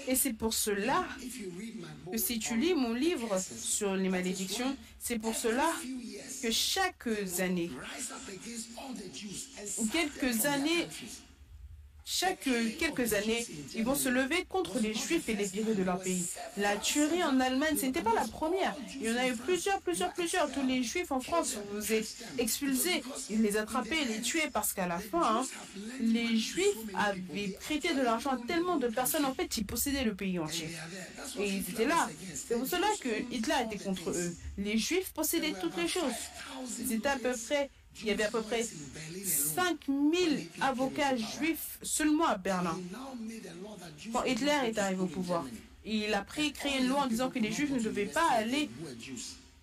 Et c'est pour cela que si tu lis mon livre sur les malédictions, c'est pour cela que chaque année, quelques années, Chaque quelques années, ils vont se lever contre les Juifs et les virer de leur pays. La tuerie en Allemagne, ce n'était pas la première. Il y en a eu plusieurs, plusieurs, plusieurs. Tous les Juifs en France, on vous est expulsés. Ils les attrapaient et les tuaient parce qu'à la fin, hein, les Juifs avaient prêté de l'argent à tellement de personnes. En fait, ils possédaient le pays entier. Et ils étaient là. C'est pour cela que Hitler était contre eux. Les Juifs possédaient toutes les choses. C'était à peu près... Il y avait à peu près cinq mille avocats juifs seulement à Berlin. Quand Hitler est arrivé au pouvoir, il a pris, créé une loi en disant que les juifs ne devaient pas aller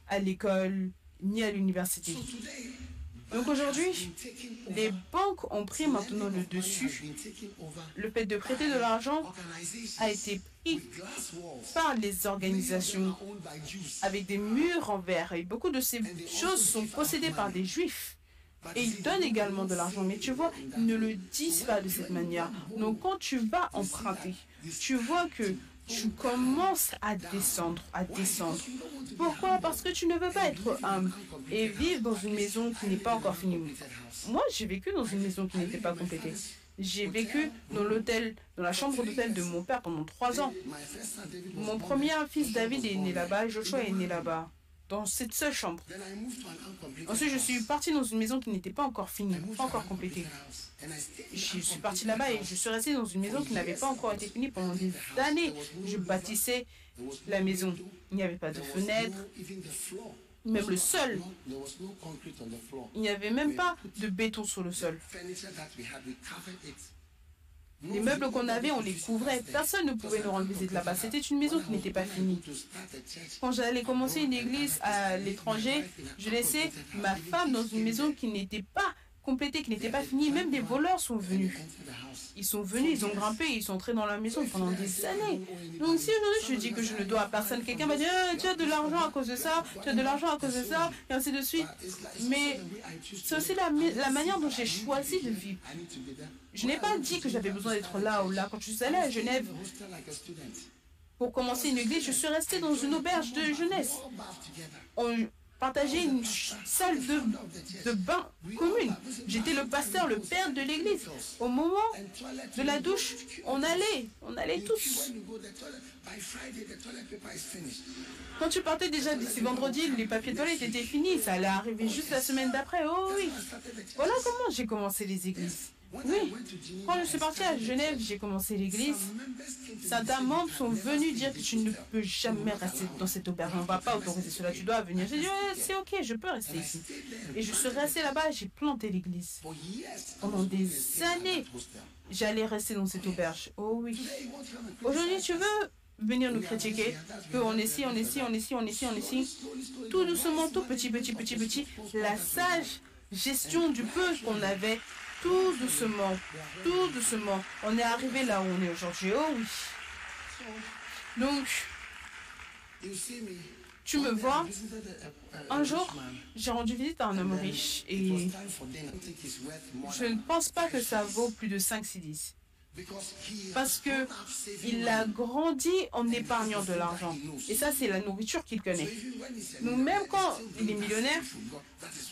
à l'école ni à l'université. Donc aujourd'hui, les banques ont pris maintenant le dessus. Le fait de prêter de l'argent a été pris par les organisations avec des murs en verre. Et beaucoup de ces choses sont possédées par des juifs. Et ils donnent également de l'argent, mais tu vois, ils ne le disent pas de cette manière. Donc quand tu vas emprunter, tu vois que tu commences à descendre, à descendre. Pourquoi? Parce que tu ne veux pas être humble et vivre dans une maison qui n'est pas encore finie. Moi, j'ai vécu dans une maison qui n'était pas complétée. J'ai vécu dans l'hôtel, dans la chambre d'hôtel de mon père pendant trois ans. Mon premier fils David est né là-bas, Joshua est né là-bas. Dans cette seule chambre. Ensuite, je suis partie dans une maison qui n'était pas encore finie, pas encore complétée. Je suis partie là-bas et je suis restée dans une maison qui n'avait pas encore été finie pendant des années. Je bâtissais la maison. Il n'y avait pas de fenêtre, même le sol. Il n'y avait même pas de béton sur le sol. Les meubles qu'on avait, on les couvrait. Personne ne pouvait nous rendre visite là-bas. C'était une maison qui n'était pas finie. Quand j'allais commencer une église à l'étranger, je laissais ma femme dans une maison qui n'était pas complétée, qui n'était pas finie. Même des voleurs sont venus. Ils sont venus, ils ont grimpé, ils sont entrés dans la maison pendant des années. Donc si aujourd'hui je dis que je ne dois à personne, quelqu'un va dire eh, « tu as de l'argent à cause de ça, tu as de l'argent à cause de ça », et ainsi de suite. Mais c'est aussi la, la manière dont j'ai choisi de vivre. Je n'ai pas dit que j'avais besoin d'être là ou là. Quand je suis allée à Genève, pour commencer une église, je suis restée dans une auberge de jeunesse. On partageait une salle de, de bain commune. J'étais le pasteur, le père de l'église. Au moment de la douche, on allait, on allait tous. Quand tu partais déjà d'ici vendredi, les papiers toilettes étaient finis. Ça allait arriver juste la semaine d'après. Oh oui. Voilà comment j'ai commencé les églises. Oui, quand je suis partie à Genève, j'ai commencé l'église. Certains membres sont venus dire que tu ne peux jamais rester dans cette auberge. On ne va pas autoriser cela, tu dois venir. J'ai dit, eh, c'est ok, je peux rester ici. Et je suis restée là-bas, j'ai planté l'église. Pendant des années, j'allais rester dans cette auberge. Oh oui. Aujourd'hui, tu veux venir nous critiquer, qu'on est ici, on est ici, on est ici, on est ici, on est ici. Tout doucement, tout petit, petit, petit, petit, la sage gestion du peu qu'on avait. Tout doucement, tout doucement, on est arrivé là où on est aujourd'hui. Oh oui. Donc, tu me vois, un jour, j'ai rendu visite à un homme riche et je ne pense pas que ça vaut plus de cinq six dix. Parce qu'il a grandi en épargnant de l'argent. Et ça, c'est la nourriture qu'il connaît. Donc, même quand il est millionnaire,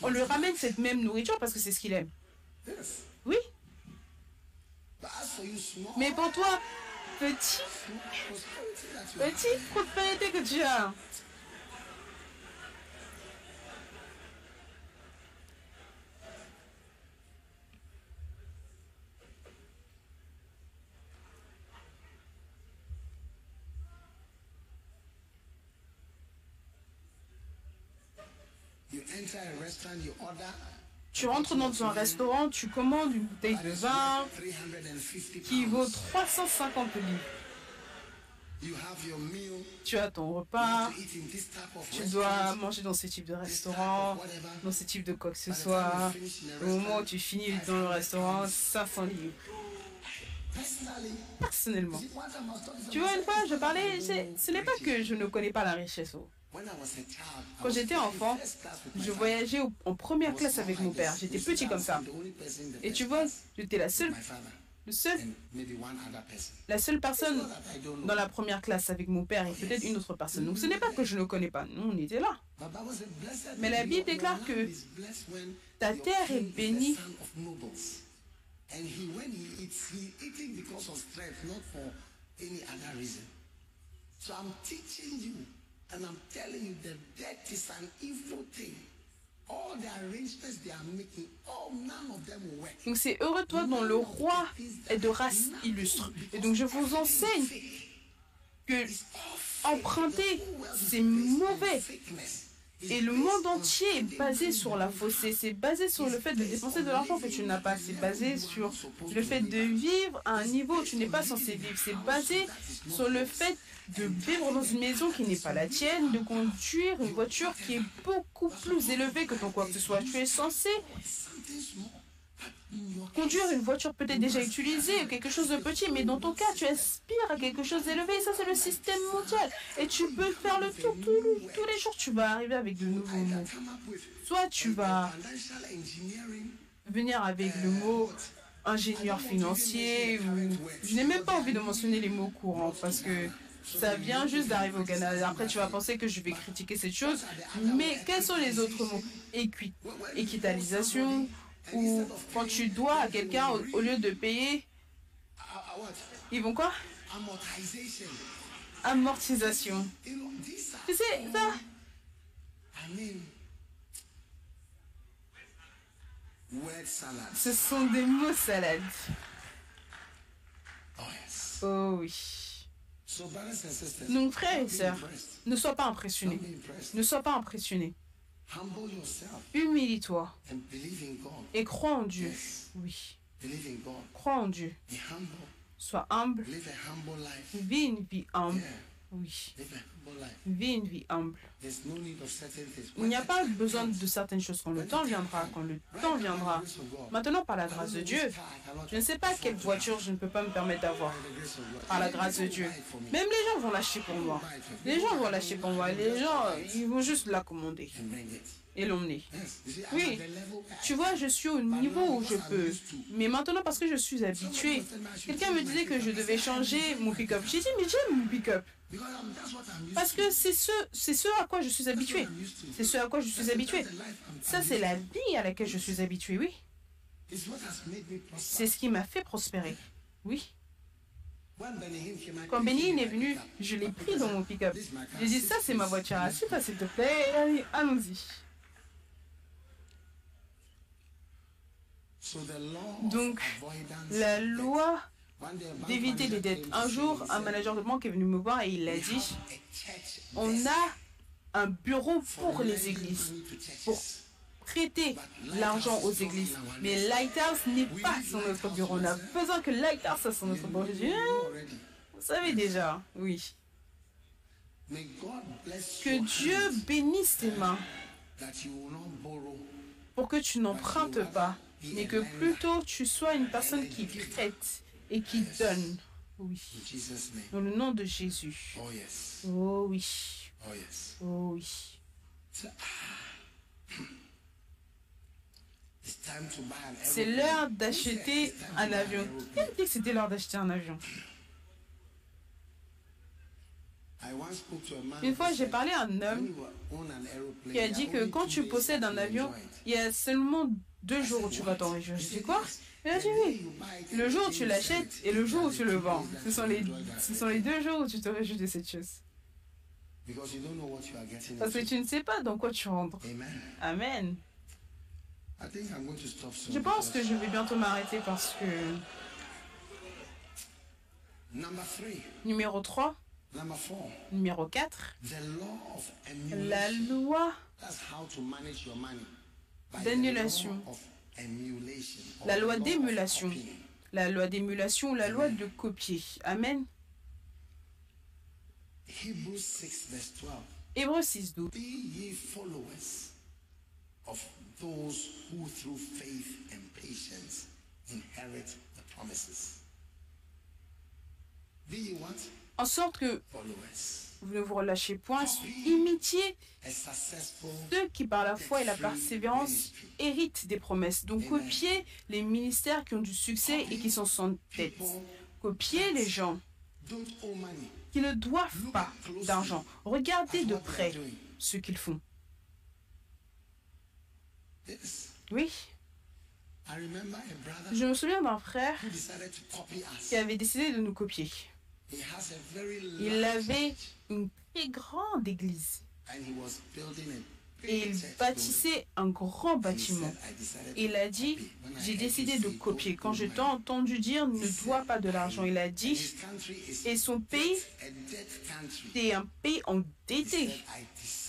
on lui ramène cette même nourriture parce que c'est ce qu'il aime. Oui. Mais pour toi, petit, petit prospérité que tu as. Tu rentres dans un restaurant, tu commandes une bouteille de vin qui vaut trois cent cinquante livres. Tu as ton repas, tu dois manger dans ce type de restaurant, dans ce type de quoi que ce soit. Au moment où tu finis dans le restaurant, cinq cents livres. Personnellement. Tu vois, une fois, je parlais, ce n'est pas que je ne connais pas la richesse. Quand j'étais enfant, je voyageais en première classe avec mon père. J'étais petit comme ça. Et tu vois, j'étais la seule, le seul, la seule personne dans la première classe avec mon père et peut-être une autre personne. Donc ce n'est pas que je ne connais pas. Nous, on était là. Mais la Bible déclare que ta terre est bénie. And I'm telling you, the debt is an evil thing. All the arrangements they are making, all none of them will work. Donc c'est heureux toi dont le roi est de race illustre. Et donc je vous enseigne que emprunter, c'est mauvais. Et le monde entier est basé sur la fausseté. C'est basé sur le fait de dépenser de l'argent que tu n'as pas. C'est basé sur le fait de vivre à un niveau où tu n'es pas censé vivre. C'est basé sur le fait de vivre dans une maison qui n'est pas la tienne, de conduire une voiture qui est beaucoup plus élevée que ton quoi que ce soit. Tu es censé conduire une voiture peut-être déjà utilisée, quelque chose de petit, mais dans ton cas, tu aspires à quelque chose d'élevé. Et ça, c'est le système mondial. Et tu peux faire le tour tous, tous les jours. Tu vas arriver avec de nouveaux mots. Soit tu vas venir avec le mot ingénieur financier. Ou... Je n'ai même pas envie de mentionner les mots courants parce que ça vient juste d'arriver au Canada. Après, tu vas penser que je vais critiquer cette chose. Mais quels sont les autres mots? Équi... Équitalisation. Ou quand tu dois à quelqu'un, au, au lieu de payer, ils vont quoi? Amortisation. Tu sais, ça. Ce sont des mots salades. Oh oui. Donc, frères et sœurs, ne sois pas impressionnés. Ne sois pas impressionnés. Humilie-toi et crois en Dieu. Oui. Crois en Dieu. Sois humble. Vis une vie humble. Oui. Vis une vie humble. Il n'y a pas besoin de certaines choses quand le temps viendra, quand le temps viendra. Maintenant, par la grâce de Dieu, je ne sais pas quelle voiture je ne peux pas me permettre d'avoir. Par la grâce de Dieu. Même les gens vont lâcher pour moi. Les gens vont lâcher pour moi. Les gens, ils vont juste la commander et l'emmener. Oui, tu vois, je suis au niveau où je peux. Mais maintenant, parce que je suis habitué, quelqu'un me disait que je devais changer mon pick-up. J'ai dit, mais j'aime mon pick-up. Parce que c'est ce, c'est ce à quoi je suis habitué. C'est ce à quoi je suis habitué. Ça, c'est la vie à laquelle je suis habitué, oui. C'est ce qui m'a fait prospérer, oui. Quand Benny Hinn est venu, je l'ai pris dans mon pick-up. J'ai dit, ça, c'est ma voiture. Assieds-toi, s'il te plaît. Allez, allons-y. Donc, la loi d'éviter les dettes. Un jour, un manager de banque est venu me voir et il a dit, on a un bureau pour les églises, pour prêter l'argent aux églises. Mais Lighthouse n'est pas sur notre bureau. On a besoin que Lighthouse soit sur notre bureau. J'ai dit, vous savez déjà, oui. Que Dieu bénisse tes mains pour que tu n'empruntes pas, mais que plutôt tu sois une personne qui prête et qui donne. Oui. Dans le nom de Jésus. Oh oui. Oh oui. C'est l'heure d'acheter un avion. Qui a dit que c'était l'heure d'acheter un avion? Une fois, j'ai parlé à un homme qui a dit que quand tu possèdes un avion, il y a seulement deux jours où tu vas t'en réjouir. Je dis quoi? Il a dit oui. Le jour où tu l'achètes et le jour où tu le vends. Ce sont les, ce sont les deux jours où tu te réjouis de cette chose. Parce que tu ne sais pas dans quoi tu rentres. Amen. Je pense que je vais bientôt m'arrêter parce que... Numéro trois. Numéro quatre, la loi d'annulation, la loi d'émulation, la loi d'émulation, la loi de copier. Amen. Hébreux six, douze. En sorte que vous ne vous relâchez point, imitiez ceux qui par la foi et la persévérance héritent des promesses. Donc copiez les ministères qui ont du succès et qui sont sans tête. Copiez les gens qui ne doivent pas d'argent. Regardez de près ce qu'ils font. Oui. Je me souviens d'un frère qui avait décidé de nous copier. Il avait une très grande église et il bâtissait un grand bâtiment. Il a dit, j'ai décidé de copier. Quand je t'ai entendu dire, ne dois pas de l'argent, il a dit, et son pays, c'est un pays endetté.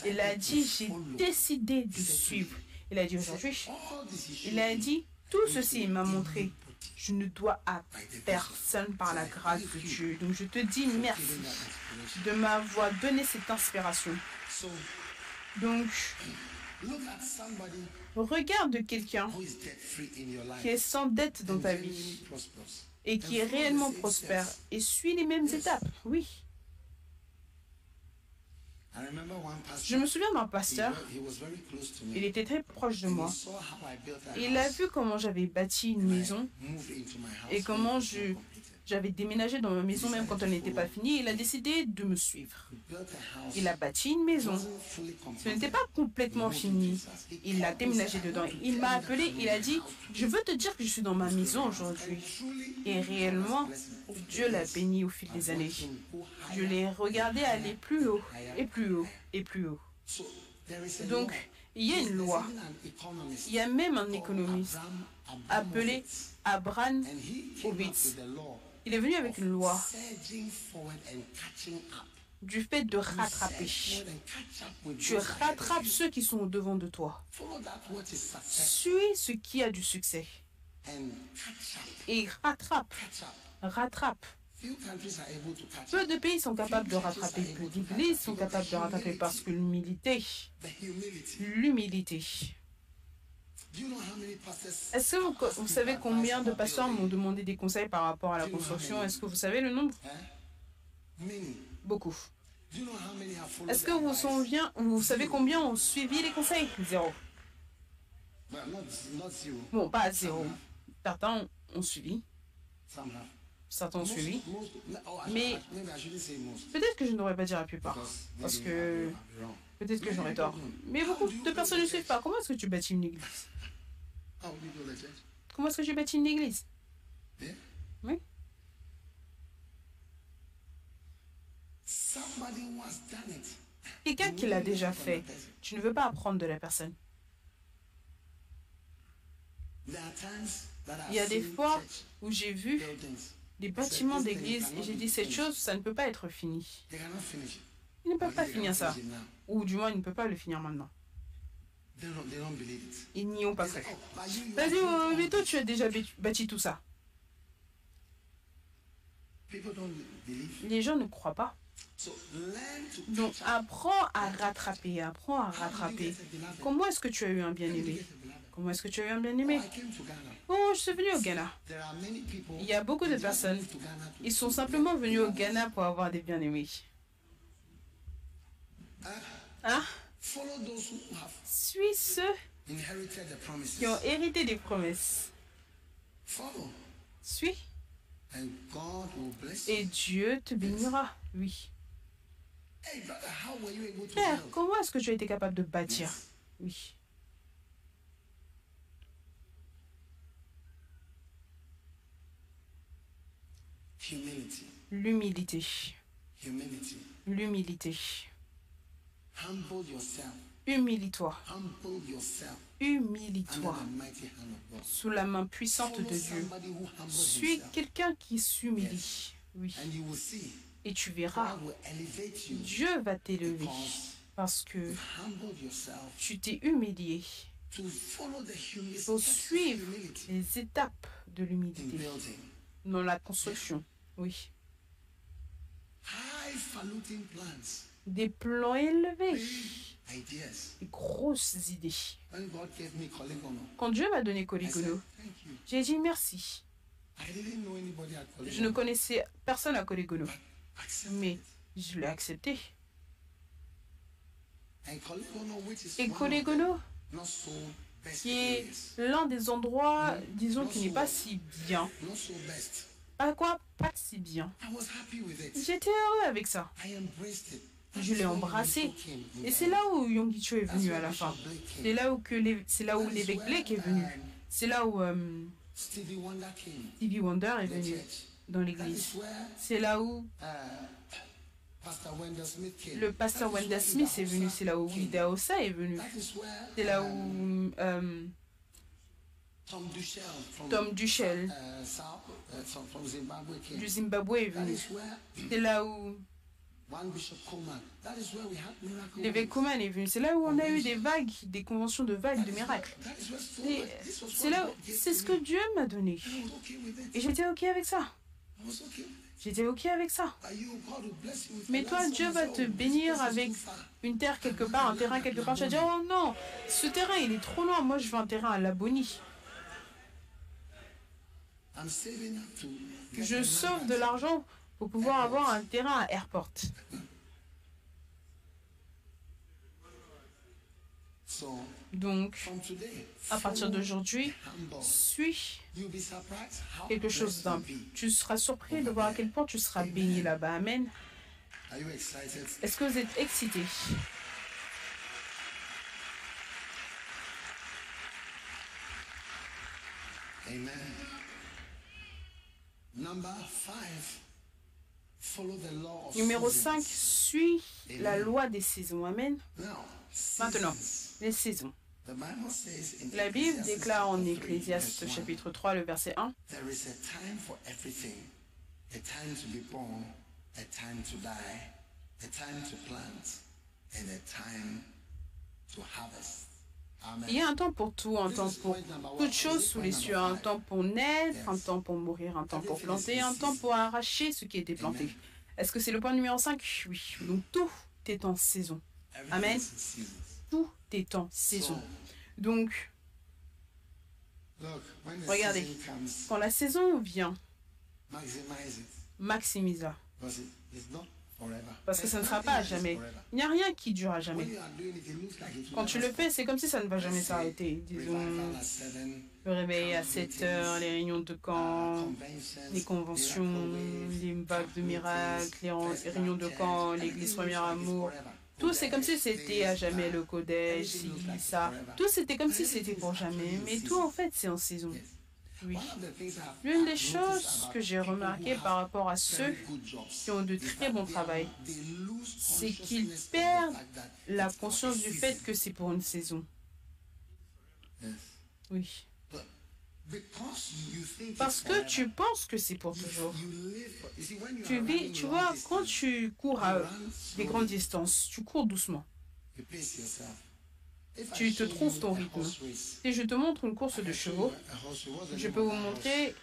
Il a dit, j'ai décidé de suivre. Il a dit aujourd'hui, il a dit, tout ceci m'a montré, je ne dois à personne par la grâce de Dieu. Donc je te dis merci de m'avoir donné cette inspiration. Donc, regarde quelqu'un qui est sans dette dans ta vie et qui est réellement prospère et suit les mêmes étapes. Oui. Je me souviens d'un pasteur, il était très proche de moi. Il a vu comment j'avais bâti une maison et comment j'avais déménagé dans ma maison même quand elle n'était pas finie. Il a décidé de me suivre. Il a bâti une maison. Ce n'était pas complètement fini. Il a déménagé dedans. Il m'a appelé, il a dit, je veux te dire que je suis dans ma maison aujourd'hui. Et réellement, Dieu l'a béni au fil des années. Je l'ai regardé aller plus haut et plus haut. Plus haut et plus haut. Donc, il y a une loi. Il y a même un économiste appelé Abramowitz. Il est venu avec une loi du fait de rattraper. Tu rattrapes ceux qui sont au-devant de toi. Suis ce qui a du succès. Et rattrape. Rattrape. Peu de pays sont capables de rattraper, peu d'églises sont capables de rattraper parce que l'humilité, l'humilité. Est-ce que vous, vous savez combien de pasteurs m'ont demandé des conseils par rapport à la construction? Est-ce que vous savez le nombre? Beaucoup. Est-ce que vous, souviens, vous savez combien ont suivi les conseils? Zéro. Bon, pas zéro. Certains ont suivi. Certains ont suivi, mais peut-être que je n'aurais pas dit la plupart, parce que peut-être que j'aurais tort. Mais beaucoup de personnes ne suivent pas. Comment est-ce que tu bâtis une église? Comment est-ce que tu bâtis une église? Oui. Quelqu'un qui l'a déjà fait, tu ne veux pas apprendre de la personne. Il y a des fois où j'ai vu des bâtiments d'église et j'ai dit, cette chose, ça ne peut pas être fini. Ils ne peuvent pas finir ça. Ou du moins, ils ne peuvent pas le finir maintenant. Ils n'y ont pas cru. Vas-y, mais toi, tu as déjà bâti tout ça. Les gens ne croient pas. Donc, apprends à rattraper, apprends à rattraper. Comment est-ce que tu as eu un bien-aimé? Comment est-ce que tu as eu un bien-aimé? Oh, je suis venu au Ghana. Il y a beaucoup de personnes. Ils sont simplement venus au Ghana pour avoir des bien-aimés. Hein? Suis ceux qui ont hérité des promesses. Suis. Et Dieu te bénira. Oui. Père, comment est-ce que tu as été capable de bâtir? Oui. L'humilité. L'humilité. Humilie-toi. Humilie-toi sous la main puissante de Dieu. Suis quelqu'un qui s'humilie. Oui. Et tu verras, Dieu va t'élever parce que tu t'es humilié. Il faut suivre les étapes de l'humilité dans la construction. Oui. Des plans élevés. Des grosses idées. Quand Dieu m'a donné Korle Gonno, j'ai dit merci. Je ne connaissais personne à Korle Gonno, mais je l'ai accepté. Et Korle Gonno, qui est l'un des endroits, disons, qui n'est pas si bien. Pas quoi? Pas si bien. J'étais heureux avec ça. Je l'ai embrassé. Et c'est là où Yonggi-cho est venu à la fin. C'est là où l'évêque Blake est venu. C'est là où euh, Stevie Wonder est venu dans l'église. C'est là où le pasteur Wanda Smith est venu. C'est là où Idaosa est venu. C'est là où euh, Tom Duchel, from, Tom Duchel uh, South, uh, from Zimbabwe came. Du Zimbabwe est venu. C'est là où l'évêque Kuman est venu. C'est là où on a eu des vagues, des conventions de vagues de miracles. C'est ce que Dieu m'a donné. Et j'étais OK avec ça. J'étais OK avec ça. Mais toi, Dieu va te bénir avec une terre quelque part, un terrain quelque part. Tu vas dire, oh non, ce terrain, il est trop loin. Moi, je veux un terrain à l'Abonie. Je sauve de l'argent pour pouvoir avoir un terrain à Airport. Donc, à partir d'aujourd'hui, suis quelque chose d'humble. Tu seras surpris de voir à quel point tu seras béni là-bas. Amen. Est-ce que vous êtes excités? Amen. Numéro cinq, suis la loi des saisons. Amen. Maintenant, les saisons. La Bible déclare en Ecclésiaste chapitre trois, le verset un, il y a un temps pour tout, un temps pour toute chose sous les cieux, un temps pour naître, un temps pour mourir, un temps pour planter, un temps pour arracher ce qui a été planté. Est-ce que c'est le point numéro cinq? Oui. Donc tout est en saison. Amen. Tout est en saison. Donc, regardez, quand la saison vient, maximise-la. Parce que ça ne sera pas à jamais. Il n'y a rien qui dure à jamais. Quand tu le fais, c'est comme si ça ne va jamais s'arrêter. Disons, le réveil à sept heures, les réunions de camp, les conventions, les vagues de miracles, les réunions de camp, l'église première amour. Tout, c'est comme si c'était à jamais, le codège, si, ça. Tout, c'était comme si c'était pour jamais. Mais tout, en fait, c'est en saison. Oui. L'une des choses que j'ai remarquées par rapport à ceux qui ont de très bons travail, c'est qu'ils perdent la conscience du fait que c'est pour une saison. Oui. Parce que tu penses que c'est pour toujours. Tu vis, tu vois, quand tu cours à des grandes distances, tu cours doucement. Tu te trouves ton rythme. Si je te montre une course de chevaux, je peux vous montrer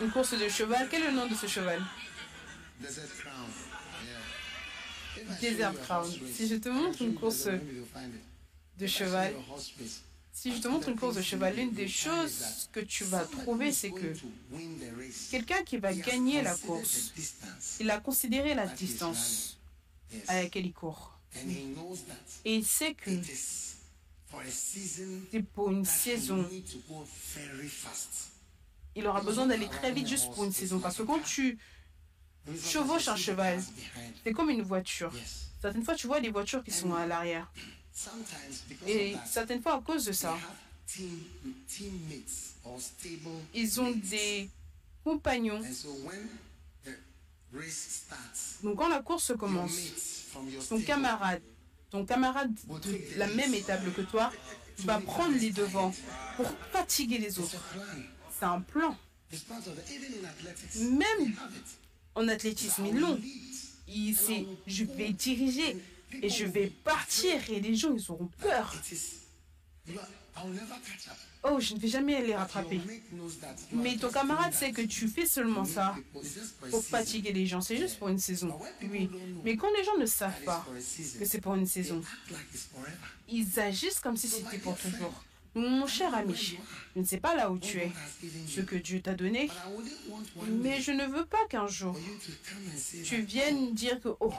une course de cheval. Quel est le nom de ce cheval? Desert Crown. Si je te montre une course de cheval, Si je te montre une course de cheval, l'une des choses que tu vas trouver, c'est que quelqu'un qui va gagner la course, il a considéré la distance à laquelle il court. Et il sait que c'est pour une saison. Il aura besoin d'aller très vite juste pour une saison. Parce que quand tu chevauches un cheval, c'est comme une voiture. Certaines fois, tu vois des voitures qui sont à l'arrière. Et certaines fois, à cause de ça, ils ont des compagnons. Donc, quand la course commence, ton camarade, ton camarade de la même étable que toi va prendre les devants pour fatiguer les autres. C'est un plan. Même en athlétisme, ils l'ont. C'est « je vais diriger ». Et je vais partir et les gens, ils auront peur. Oh, je ne vais jamais les rattraper. Mais ton camarade sait que tu fais seulement ça pour fatiguer les gens. C'est juste pour une saison. Oui. Mais quand les gens ne savent pas que c'est pour une saison, ils agissent comme si c'était pour toujours. Mon cher ami, je ne sais pas là où tu es, ce que Dieu t'a donné, mais je ne veux pas qu'un jour tu viennes dire que oh,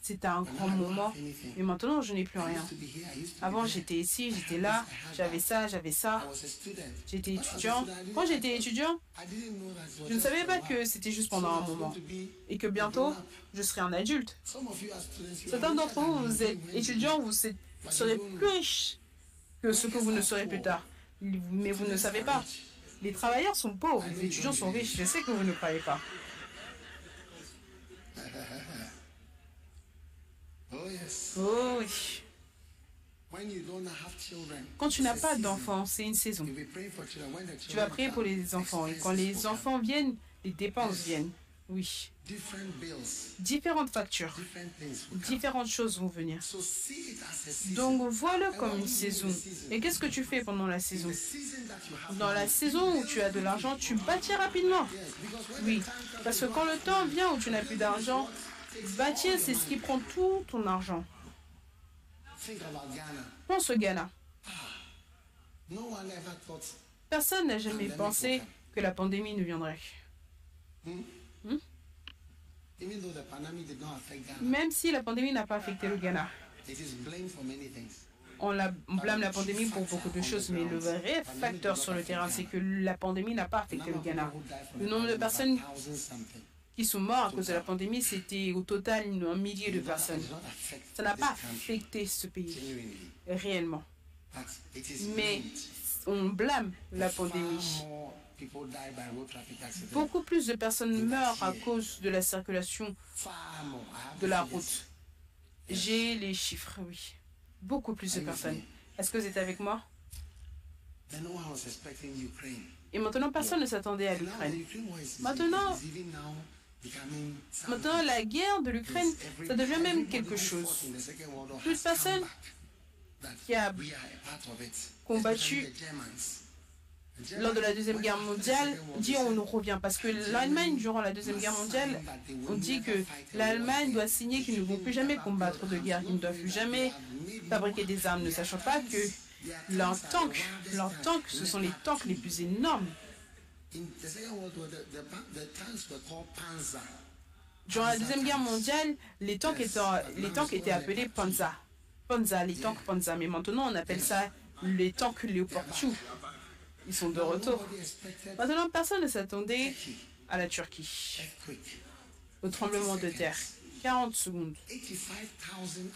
c'était un grand moment, mais maintenant je n'ai plus rien. Avant j'étais ici, j'étais là, j'avais ça, j'avais ça, j'étais étudiant. Quand j'étais étudiant, je ne savais pas que c'était juste pendant un moment et que bientôt je serais un adulte. Certains d'entre vous, vous êtes étudiants, vous serez plus riches que ce que vous ne serez plus tard, mais vous ne savez pas. Les travailleurs sont pauvres, les étudiants sont riches, je sais que vous ne croyez pas. Oh oui. Quand tu n'as pas d'enfants, c'est une saison. Tu vas prier pour les enfants, et quand les enfants viennent, les dépenses viennent. Oui. Différentes factures, différentes choses vont venir. Donc vois-le comme une saison. Et qu'est-ce que tu fais pendant la saison? Dans la saison où tu as de l'argent, tu bâtis rapidement. Oui, parce que quand le temps vient où tu n'as plus d'argent, bâtir, c'est ce qui prend tout ton argent. Pense au Ghana. Personne n'a jamais pensé que la pandémie ne viendrait. Hmm? Même si la pandémie n'a pas affecté le Ghana. On, la, on blâme la pandémie pour beaucoup de choses, mais le vrai facteur sur le terrain, c'est que la pandémie n'a pas affecté le Ghana. Le nombre de personnes qui sont morts à cause de la pandémie, c'était au total un millier de personnes. Ça n'a pas affecté ce pays, réellement. Mais on blâme la pandémie. Beaucoup plus de personnes meurent à cause de la circulation de la route. J'ai les chiffres, oui. Beaucoup plus de personnes. Est-ce que vous êtes avec moi? Et maintenant, personne ne s'attendait à l'Ukraine. Maintenant, maintenant, la guerre de l'Ukraine, ça devient même quelque chose. Plus de personnes qui a combattu lors de la Deuxième Guerre mondiale, dit on nous revient. Parce que l'Allemagne, durant la Deuxième Guerre mondiale, on dit que l'Allemagne doit signer qu'ils ne vont plus jamais combattre de guerre, qu'ils ne doivent plus jamais fabriquer des armes, ne sachant pas que leurs tanks, leurs tanks, ce sont les tanks les plus énormes. Durant la Deuxième Guerre mondiale, les tanks étaient, les tanks étaient appelés Panzer. Panzer, les tanks Panzer. Mais maintenant, on appelle ça les tanks Léopard deux. Ils sont de retour. Maintenant, personne ne s'attendait à la Turquie, au tremblement de terre. quarante secondes.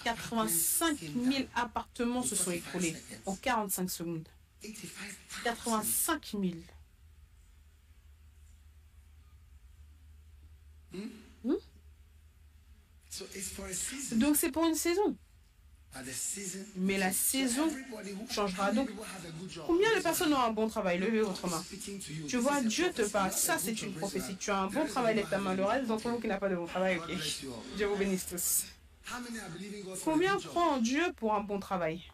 quatre-vingt-cinq mille appartements se sont écroulés en quarante-cinq secondes. quatre-vingt-cinq mille. Hmm? Donc c'est pour une saison. Mais la saison changera. Donc, combien de personnes ont un bon travail? Levez votre main. Tu vois, Dieu te parle. Ça, c'est une prophétie. Tu as un bon travail, lève ta main. Le reste d'entre vous qui n'a pas de bon travail, ok. Dieu vous bénisse tous. Combien croient en Dieu pour un bon travail?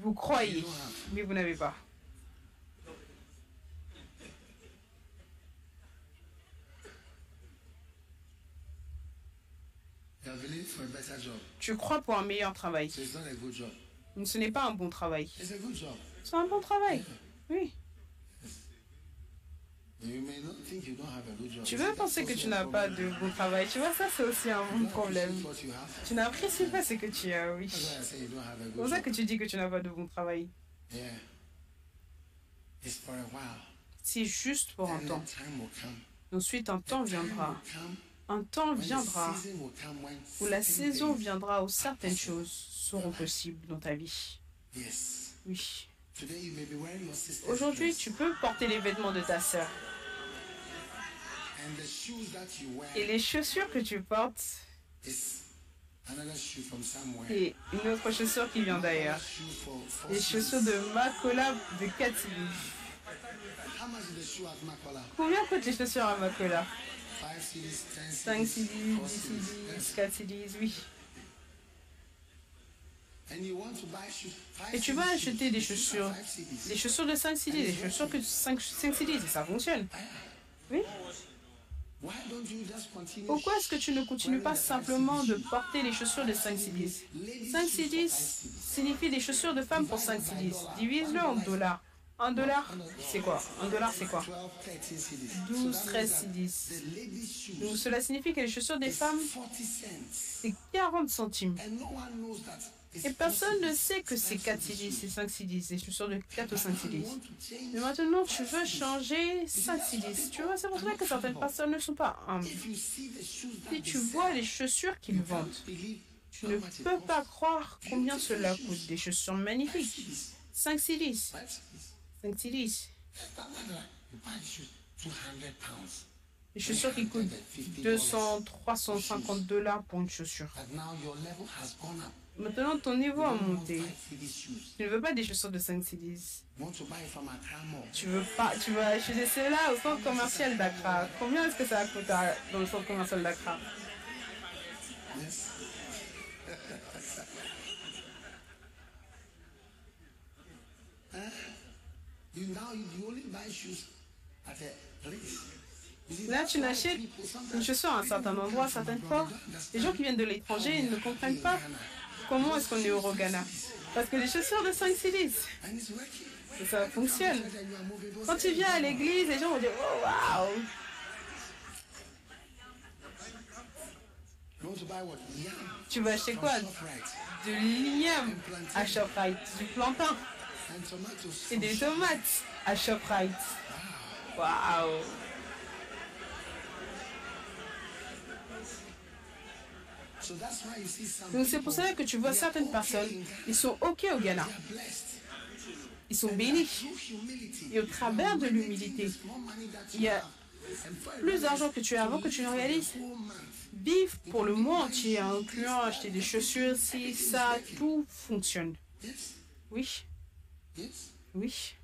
Vous croyez, mais vous n'avez pas. Tu crois pour un meilleur travail. Ce n'est pas un bon travail. C'est un bon travail. Oui. Tu veux penser que tu n'as pas de bon travail. Tu vois, ça, c'est aussi un bon problème. Tu n'apprécies pas ce que tu as, oui. C'est pour ça que tu dis que tu n'as pas de bon travail. C'est juste pour un temps. Ensuite, un temps viendra. Un temps viendra où la saison viendra où certaines choses seront possibles dans ta vie. Oui. Aujourd'hui, tu peux porter les vêtements de ta sœur. Et les chaussures que tu portes, et une autre chaussure qui vient d'ailleurs. Les chaussures de Makola de Katsini. Combien coûtent les chaussures à Makola? cinq C D, dix C D, quatre C D, oui. Et tu vas acheter des chaussures, des chaussures de cinq cédis, des chaussures que cinq cédis, ça fonctionne. Oui. Pourquoi est-ce que tu ne continues pas simplement de porter les chaussures de cinq cédis? cinq cédis signifie des chaussures de femmes pour cinq cédis. Divise-le en dollars. Un dollar, c'est quoi? Un dollar, c'est quoi? douze, treize cédis. Donc cela signifie que les chaussures des femmes, c'est quarante centimes. Et personne ne sait que c'est quatre cédis, c'est cinq cédis, les chaussures de quatre ou cinq cédis. Mais maintenant, tu veux changer cinq cédis. Tu vois, c'est pour cela que certaines personnes ne sont pas humbles. Si tu vois les chaussures qu'ils vendent, tu ne peux pas croire combien cela coûte. Des chaussures magnifiques. cinq cédis. cinq cédis. Les chaussures qui coûtent deux cents, trois cent cinquante dollars pour une chaussure. Maintenant, ton niveau a monté. Tu ne veux pas des chaussures de cinq cédis. Tu veux pas, tu vas acheter cela au centre commercial d'Accra. Combien est-ce que ça coûte dans le centre commercial d'Accra? Là, tu n'achètes une chaussure à un certain endroit, à certaines fois. Les gens qui viennent de l'étranger, ils ne comprennent pas comment est-ce qu'on est au Ghana. Parce que les chaussures de cinq cédis, ça fonctionne. Quand tu viens à l'église, les gens vont dire « Oh, waouh !» Tu vas acheter quoi? Du ligname à Shoprite, du plantain et des tomates à Shoprite. Waouh! Donc c'est pour cela que tu vois certaines personnes, ils sont OK au Ghana. Ils sont bénis. Et au travers de l'humilité, il y a plus d'argent que tu as avant que tu ne réalises. Vive pour le mois entier, incluant acheter des chaussures, si ça, tout fonctionne. Oui. Oui.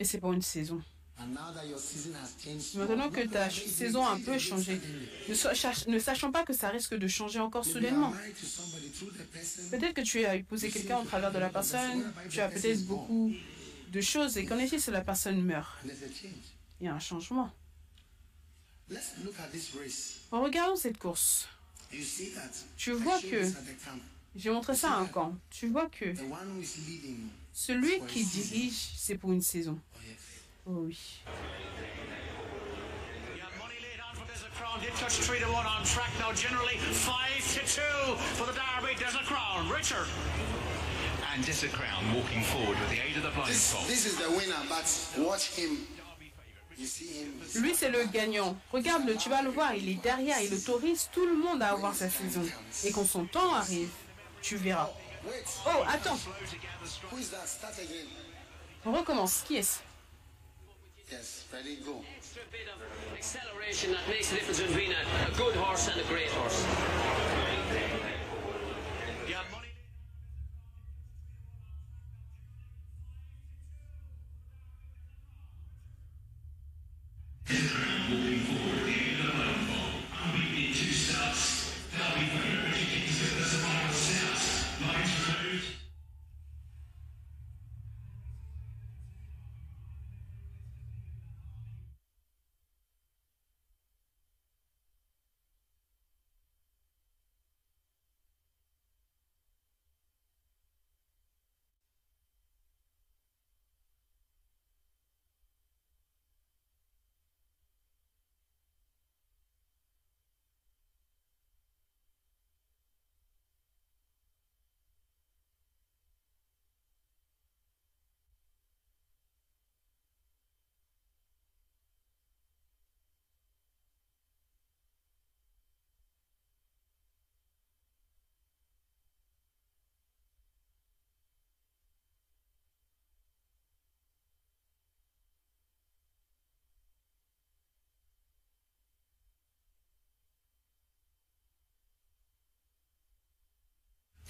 Et c'est pour une saison. Maintenant que ta saison a un peu changé, ne, so ne sachant pas que ça risque de changer encore soudainement. Peut-être que tu as épousé quelqu'un au travers de la personne, tu as peut-être beaucoup de choses, et qu'en effet, si la personne meurt, il y a un changement. En regardant cette course, tu vois que, j'ai montré ça à un camp, tu vois que celui qui dirige, c'est pour une saison. Oh oui. Lui, c'est le gagnant. Regarde-le, tu vas le voir, il est derrière, il autorise tout le monde à avoir sa saison. Et quand son temps arrive, tu verras. Oh, attends. On recommence. Qui est-ce? Yes, ready, go. Extra bit of acceleration that makes the difference between a, a good horse and a great horse.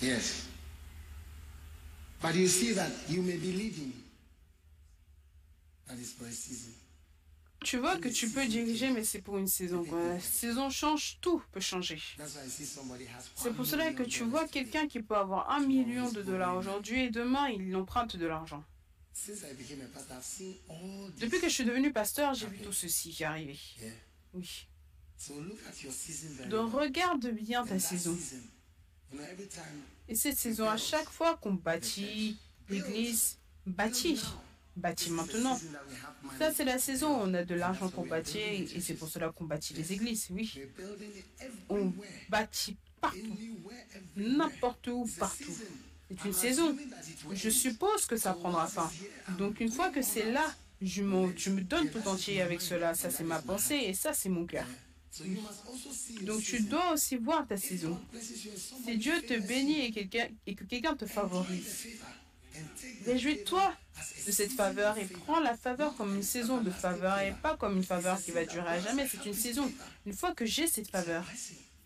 Yes. But you see that you may be leading. That is precisely. Tu vois que tu peux diriger, mais c'est pour une saison. La saison change, tout peut changer. C'est pour cela que tu vois quelqu'un qui peut avoir un million de dollars aujourd'hui et demain, il emprunte de l'argent. Depuis que je suis devenu pasteur, j'ai vu tout ceci qui arrivait. Oui. Donc regarde bien ta saison. Et cette saison, à chaque fois qu'on bâtit l'église, bâtit. Bâtit maintenant. Ça, c'est la saison où on a de l'argent pour bâtir, et c'est pour cela qu'on bâtit les églises, oui. On bâtit partout, n'importe où, partout. C'est une saison. Je suppose que ça prendra fin. Donc, une fois que c'est là, je me, je me donne tout entier avec cela. Ça, c'est ma pensée, et ça, c'est mon cœur. Donc, tu dois aussi voir ta saison. Si Dieu te bénit et, quelqu'un, et que quelqu'un te favorise, réjouis-toi de cette faveur et prends la faveur comme une saison de faveur et pas comme une faveur qui va durer à jamais. C'est une saison. Une fois que j'ai cette faveur,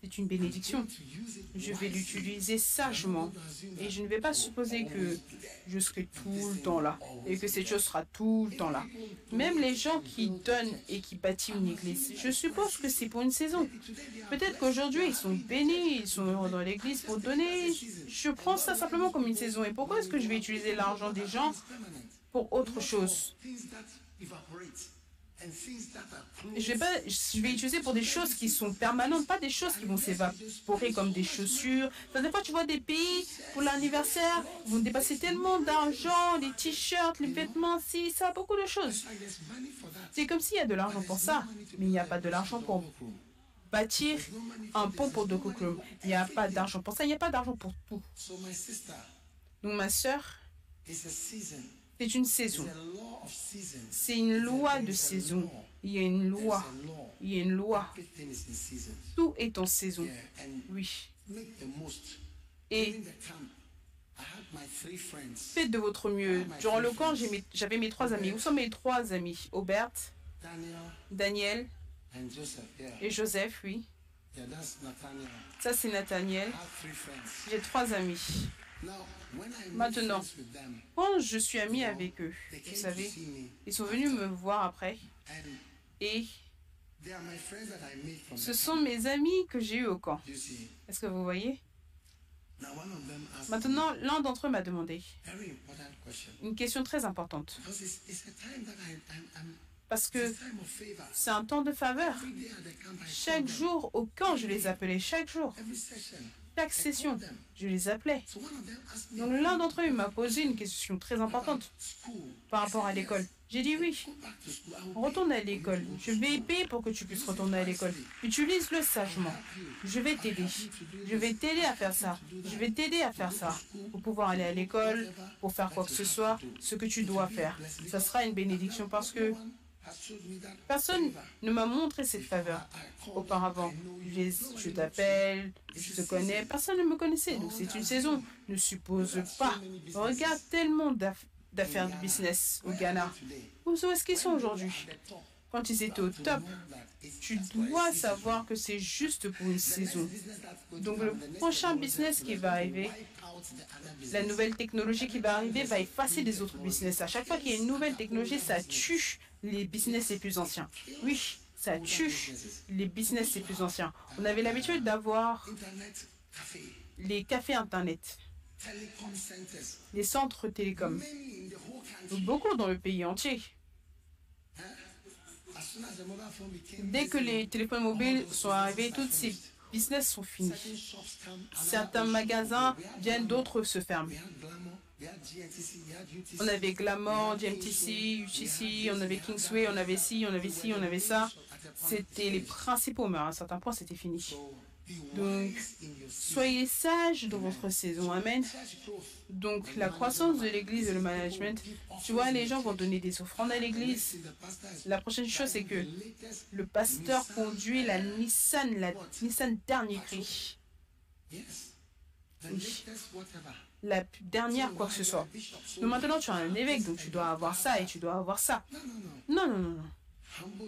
c'est une bénédiction. Je vais l'utiliser sagement et je ne vais pas supposer que je serai tout le temps là et que cette chose sera tout le temps là. Même les gens qui donnent et qui bâtissent une église, je suppose que c'est pour une saison. Peut-être qu'aujourd'hui, ils sont bénis, ils sont heureux dans l'église pour donner. Je prends ça simplement comme une saison. Et pourquoi est-ce que je vais utiliser l'argent des gens pour autre chose? Je vais, pas, je vais utiliser pour des choses qui sont permanentes, pas des choses qui vont s'évaporer comme des chaussures. Enfin, des fois, tu vois des pays, pour l'anniversaire, ils vont dépasser tellement d'argent, les t-shirts, les vêtements, si, ça, beaucoup de choses. C'est comme s'il y a de l'argent pour ça, mais il n'y a pas de l'argent pour bâtir un pont pour Dokokrom. Il n'y a pas d'argent pour ça, il n'y a pas d'argent pour tout. Donc, ma soeur, c'est une saison. C'est une loi de saison. Il y a une loi. Il y a une loi. Tout est en saison. Oui. Et faites de votre mieux. Durant le camp, j'avais mes trois amis. Où sont mes trois amis? Aubert, Daniel et Joseph, oui. Ça, c'est Nathaniel. J'ai trois amis. Maintenant, quand je suis amie avec eux, vous savez, ils sont venus me voir après et ce sont mes amis que j'ai eus au camp. Est-ce que vous voyez? Maintenant, l'un d'entre eux m'a demandé une question très importante. Parce que c'est un temps de faveur. Chaque jour, au camp, je les appelais chaque jour. Chaque session, je les appelais. Donc l'un d'entre eux m'a posé une question très importante par rapport à l'école. J'ai dit oui, retourne à l'école. Je vais payer pour que tu puisses retourner à l'école. Utilise-le sagement. Je vais t'aider. Je vais t'aider à faire ça. Je vais t'aider à faire ça. Pour pouvoir aller à l'école, pour faire quoi que ce soit, ce que tu dois faire. Ça sera une bénédiction parce que personne ne m'a montré cette faveur auparavant. Je, je t'appelle, je te connais, personne ne me connaissait. Donc c'est une saison. Ne suppose pas. Regarde tellement d'affaires de business au Ghana. Où est-ce qu'ils sont aujourd'hui? Quand ils étaient au top, tu dois savoir que c'est juste pour une saison. Donc le prochain business qui va arriver, la nouvelle technologie qui va arriver va effacer les autres business. À chaque fois qu'il y a une nouvelle technologie, ça tue les business les plus anciens. Oui, ça tue les business les plus anciens. On avait l'habitude d'avoir les cafés Internet, les centres télécoms, beaucoup dans le pays entier. Dès que les téléphones mobiles sont arrivés, toutes ces business sont finis. Certains magasins viennent, d'autres se ferment. On avait Glamour, G M T C, U T C, on avait Kingsway, on avait ci, on avait ci, on avait ça. C'était les principaux, mais à un certain point, c'était fini. Donc, soyez sages dans votre saison. Amen. Donc, la croissance de l'église et le management, tu vois, les gens vont donner des offrandes à l'église. La prochaine chose, c'est que le pasteur conduit la Nissan, la Nissan dernier cri. Oui. La dernière quoi que ce soit. Donc, maintenant, tu as un évêque, donc tu dois avoir ça et tu dois avoir ça. Non, non, non, non.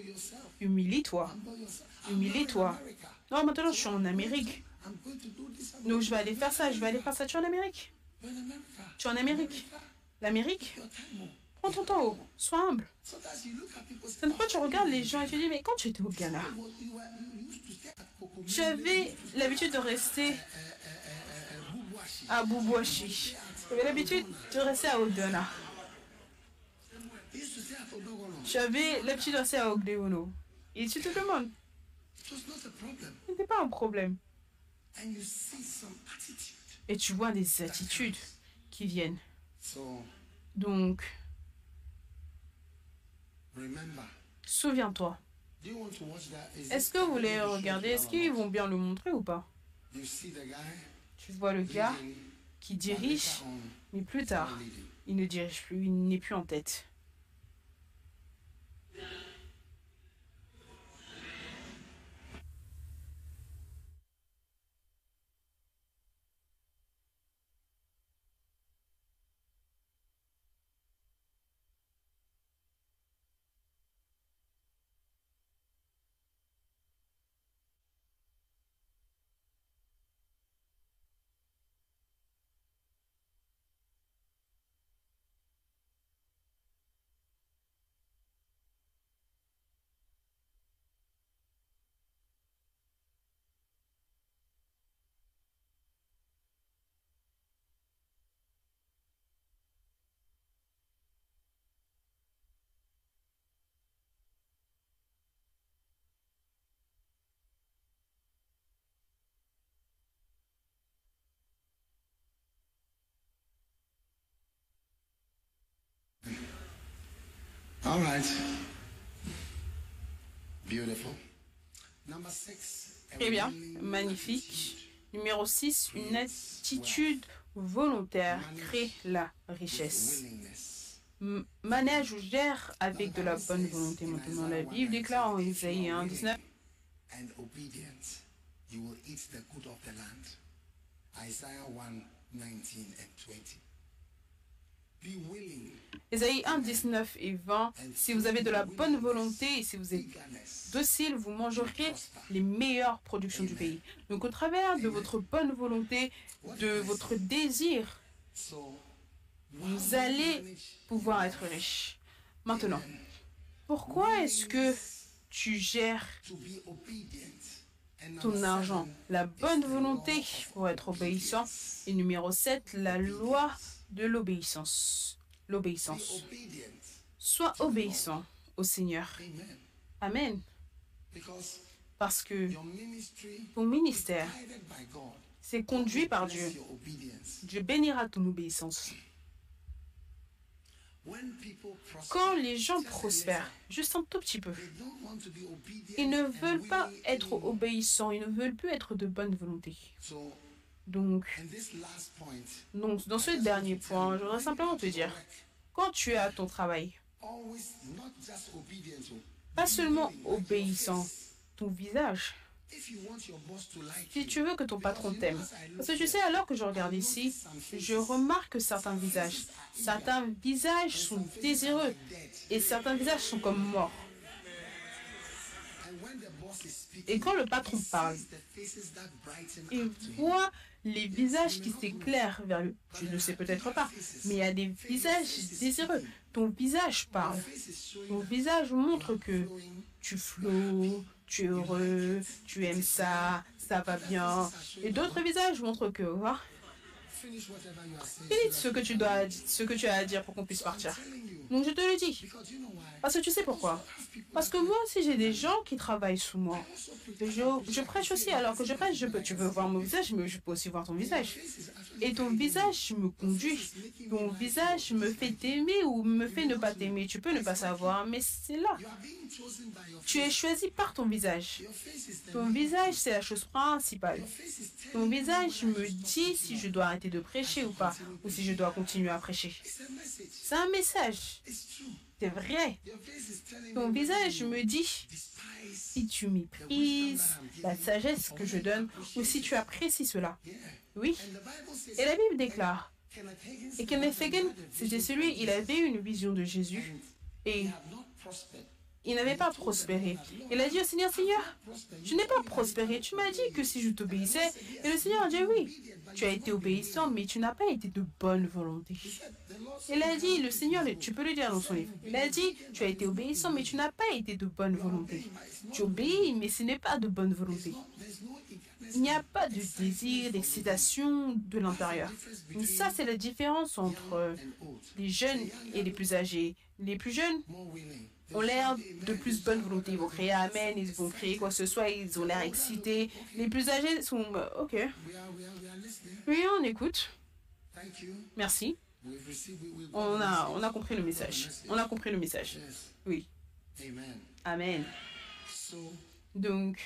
Humilie-toi. Humilie-toi. Non, maintenant, je suis en Amérique. Donc, je vais aller faire ça, je vais aller faire ça. Tu es en Amérique? Tu es en Amérique? L'Amérique? Prends ton temps haut. Sois humble. C'est pourquoi tu regardes les gens et tu dis, mais quand j'étais au Ghana, j'avais l'habitude de rester à Boubouachi. J'avais l'habitude de rester à Ogdena. J'avais l'habitude de rester à Korle Gonno. Et tu te demandes, ce n'était pas un problème. Et tu vois des attitudes qui viennent. Donc, souviens-toi. Est-ce que vous voulez regarder, est-ce qu'ils vont bien le montrer ou pas? Tu vois le gars qui dirige, mais plus tard, il ne dirige plus, il n'est plus en tête. All right. Beautiful. Number six, eh bien, magnifique. Numéro six, une attitude volontaire crée la richesse. Manège ou gère avec de la bonne volonté. Maintenant, la Bible déclare en Isaïe un dix-neuf. Isaïe un, dix-neuf et vingt, si vous avez de la bonne volonté et si vous êtes docile, vous mangerez les meilleures productions du pays. Donc au travers de votre bonne volonté, de votre désir, vous allez pouvoir être riche. Maintenant, pourquoi est-ce que tu gères ton argent? La bonne volonté pour être obéissant. Et numéro sept, la loi de l'obéissance. L'obéissance. Sois obéissant au Seigneur. Amen. Parce que ton ministère, c'est conduit par Dieu. Dieu bénira ton obéissance. Quand les gens prospèrent, juste un tout petit peu, ils ne veulent pas être obéissants, ils ne veulent plus être de bonne volonté. Donc, donc, dans ce dernier point, je voudrais simplement te dire, quand tu es à ton travail, pas seulement obéissant, ton visage, si tu veux que ton patron t'aime. Parce que tu sais, alors que je regarde ici, je remarque certains visages. Certains visages sont désireux et certains visages sont comme morts. Et quand le patron parle, il voit les visages qui s'éclairent vers lui. Tu ne sais peut-être pas, mais il y a des visages désireux. Ton visage parle. Ton visage montre que tu flots, tu es heureux, tu aimes ça, ça va bien. Et d'autres visages montrent que... Hein? Finis ce que tu dois, ce que tu as à dire pour qu'on puisse partir. Donc je te le dis. Parce que tu sais pourquoi. Parce que moi aussi j'ai des gens qui travaillent sous moi. Je, je prêche aussi, alors que je prêche, je peux, tu peux voir mon visage, mais je peux aussi voir ton visage. Et ton visage me conduit. Ton visage me fait t'aimer ou me fait ne pas t'aimer. Tu peux ne pas savoir, mais c'est là. Tu es choisi par ton visage. Ton visage, c'est la chose principale. Ton visage me dit si je dois arrêter de prêcher ou pas, ou si je dois continuer à prêcher. C'est un message. C'est vrai. Ton visage me dit si tu méprises la sagesse que je donne ou si tu apprécies cela. Oui. Et la Bible déclare. Et Kenneth Hagin, c'était celui, il avait une vision de Jésus et il n'avait pas prospéré. Il a dit au Seigneur, « Seigneur, je n'ai pas prospéré. Tu m'as dit que si je t'obéissais. » Et le Seigneur a dit, « Oui, tu as été obéissant, mais tu n'as pas été de bonne volonté. » Il a dit, le Seigneur, tu peux le dire dans son livre. Il a dit, « Tu as été obéissant, mais tu n'as pas été de bonne volonté. Tu obéis, mais ce n'est pas de bonne volonté. » Il n'y a pas de désir, d'excitation de l'intérieur. Ça, c'est la différence entre les jeunes et les plus âgés. Les plus jeunes ont l'air de plus bonne volonté. Ils vont créer Amen, ils vont créer quoi que ce soit, ils ont l'air excités. Les plus âgés sont OK. Oui, on écoute. Merci. On a, on a compris le message. On a compris le message. Oui. Amen. Donc,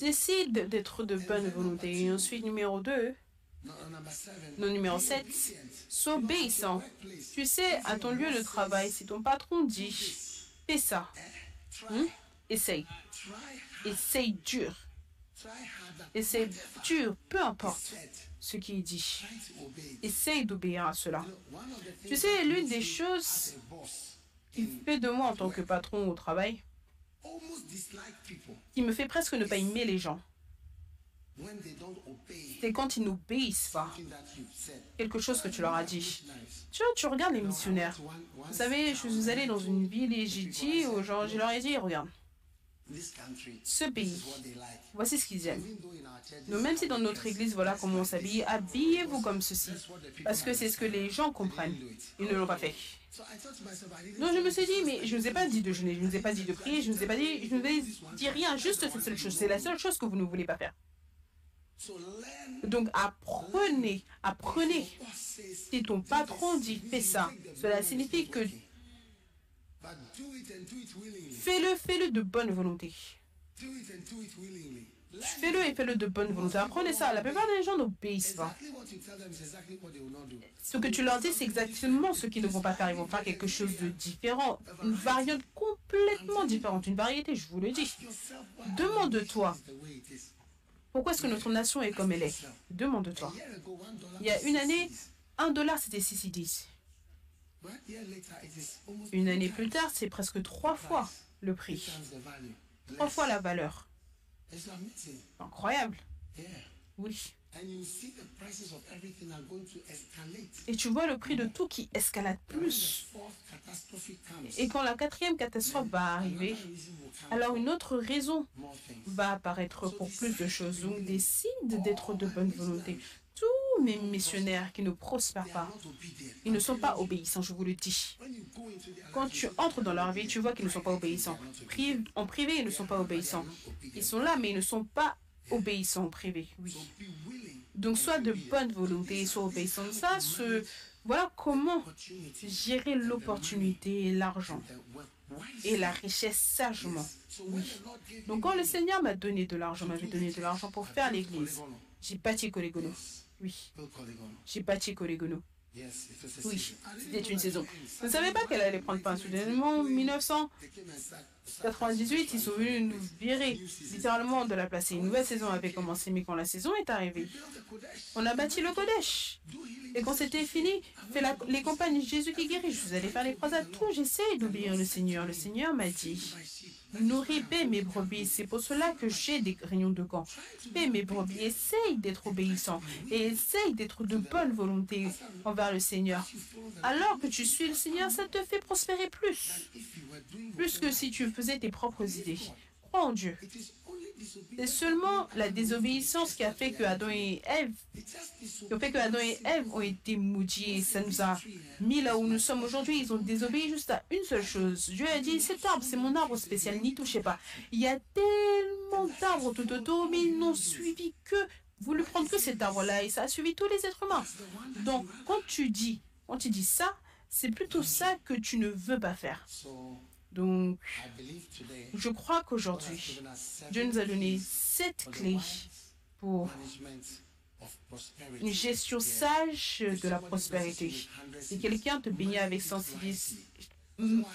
décide d'être de bonne volonté. Et ensuite, numéro deux, non, numéro sept, sois obéissant. Tu sais, à ton lieu de travail, si ton patron dit, fais ça, hein? Essaye. Essaye dur. Essaye dur, peu importe ce qu'il dit. Essaye d'obéir à cela. Tu sais, l'une des choses qui fait de moi en tant que patron au travail, qui me fait presque ne pas aimer les gens, c'est quand ils n'obéissent pas quelque chose que tu leur as dit. Tu vois, tu regardes les missionnaires. Vous savez, je suis allé dans une ville et j'ai dit aux gens, je leur ai dit, regarde, ce pays, voici ce qu'ils aiment. Donc, même si dans notre église, voilà comment on s'habille, habillez-vous comme ceci, parce que c'est ce que les gens comprennent. Ils ne l'ont pas fait. Donc je me suis dit, mais je ne vous ai pas dit de jeûner, je ne vous ai pas dit de prier, je ne vous ai pas dit, je ne vous ai dit rien, juste cette seule chose. C'est la seule chose que vous ne voulez pas faire. Donc apprenez, apprenez. Si ton patron dit fais ça, cela signifie que fais-le, fais-le de bonne volonté. Fais-le et fais-le de bonne volonté. Apprenez ça. La plupart des gens n'obéissent pas. Ce que tu leur dis, c'est exactement ce qu'ils ne vont pas faire. Ils vont faire quelque chose de différent, une variante complètement différente, une variété, je vous le dis. Demande-toi, pourquoi est-ce que notre nation est comme elle est? Demande-toi. Il y a une année, un dollar, c'était six dix. Une année plus tard, c'est presque trois fois le prix. Trois fois la valeur. Incroyable. Oui. Et tu vois le prix de tout qui escalade plus. Et quand la quatrième catastrophe va arriver, alors une autre raison va apparaître pour plus de choses. Donc décide d'être de bonne volonté. Tous mes missionnaires qui ne prospèrent pas, ils ne sont pas obéissants, je vous le dis. Quand tu entres dans leur vie, tu vois qu'ils ne sont pas obéissants. Pri- en privé, ils ne sont pas obéissants. Ils sont là, mais ils ne sont pas obéissants en privé. Oui. Donc, sois de bonne volonté, sois obéissant. Ça, ce, voilà comment gérer l'opportunité et l'argent et la richesse sagement. Oui. Donc, quand le Seigneur m'a donné de l'argent, m'avait donné de l'argent pour faire l'église, j'ai bâti Korle Gonno. Oui, j'ai bâti Korle Gonno. Oui, c'était une saison. Je ne savais pas qu'elle allait prendre fin. Soudainement, en mille neuf cent quatre-vingt-dix-huit, ils sont venus nous virer littéralement de la place. Et une nouvelle saison avait commencé, mais quand la saison est arrivée, on a bâti le Kodesh. Et quand c'était fini, fait la, les campagnes Jésus qui guérit. Je vous allais faire les croisades. Tout, j'essaie d'obéir le Seigneur. Le Seigneur m'a dit, nourris mes brebis. C'est pour cela que j'ai des réunions de camp. Paix mes brebis. Essaye d'être obéissant et essaye d'être de bonne volonté envers le Seigneur. Alors que tu suis le Seigneur, ça te fait prospérer plus. Plus que si tu faisais tes propres idées. Crois en Dieu. C'est seulement la désobéissance qui a fait que Adam et Ève, qui a fait que Adam et Ève ont été maudits. Ça nous a mis là où nous sommes aujourd'hui. Ils ont désobéi juste à une seule chose. Dieu a dit, cet arbre, c'est mon arbre spécial, n'y touchez pas. Il y a tellement d'arbres tout autour, mais ils n'ont suivi que, voulu prendre que cet arbre-là, et ça a suivi tous les êtres humains. Donc, quand tu dis, quand tu dis ça, c'est plutôt ça que tu ne veux pas faire. Donc, je crois qu'aujourd'hui, Dieu nous a donné sept clés pour une gestion sage de la prospérité. Si quelqu'un te bénit avec cent dix,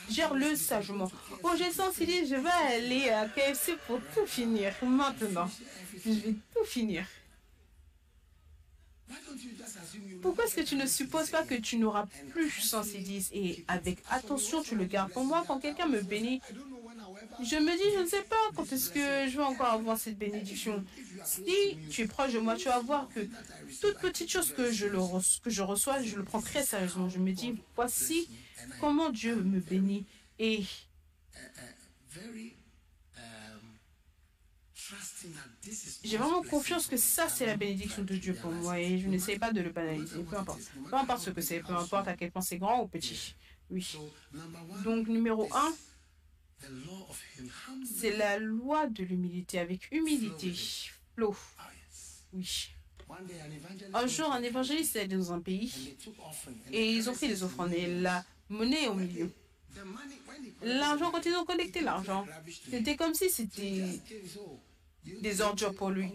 gère-le sagement. Oh, j'ai cent dix, je vais aller à K F C pour tout finir maintenant. Je vais tout finir. Pourquoi est-ce que tu ne supposes pas que tu n'auras plus cent dix et avec attention, tu le gardes pour moi quand quelqu'un me bénit? Je me dis, je ne sais pas quand est-ce que je vais encore avoir cette bénédiction. Si tu es proche de moi, tu vas voir que toute petite chose que je, le reçois, que je reçois, je le prends très sérieusement. Je me dis, voici comment Dieu me bénit. Et j'ai vraiment confiance que ça, c'est la bénédiction de Dieu pour moi. Et je n'essaie pas de le banaliser, peu importe. Peu importe ce que c'est, peu importe à quel point c'est grand ou petit. Oui. Donc, numéro un, c'est la loi de l'humilité, avec humilité. Flow. Oui. Un jour, un évangéliste est allé dans un pays et ils ont fait des offrandes et la monnaie au milieu. L'argent, quand ils ont collecté l'argent, c'était comme si c'était des ordures pour lui.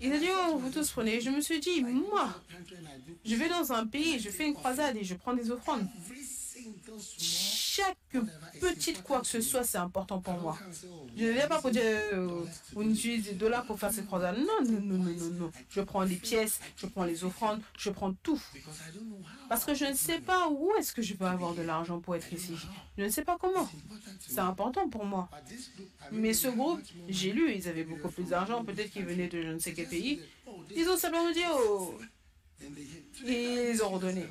Il a dit, oh, vous tous prenez. Je me suis dit, moi, je vais dans un pays, je fais une croisade et je prends des offrandes. Chaque petite quoi que ce soit, c'est important pour moi. Je ne viens pas pour dire, euh, on utilise des dollars pour faire ces croisades. Non, non, non, non, non, non. Je prends des pièces, je prends les offrandes, je prends tout. Parce que je ne sais pas où est-ce que je peux avoir de l'argent pour être ici. Je ne sais pas comment. C'est important pour moi. Mais ce groupe, j'ai lu, ils avaient beaucoup plus d'argent. Peut-être qu'ils venaient de je ne sais quel pays. Ils ont simplement dit, oh, ils ont redonné.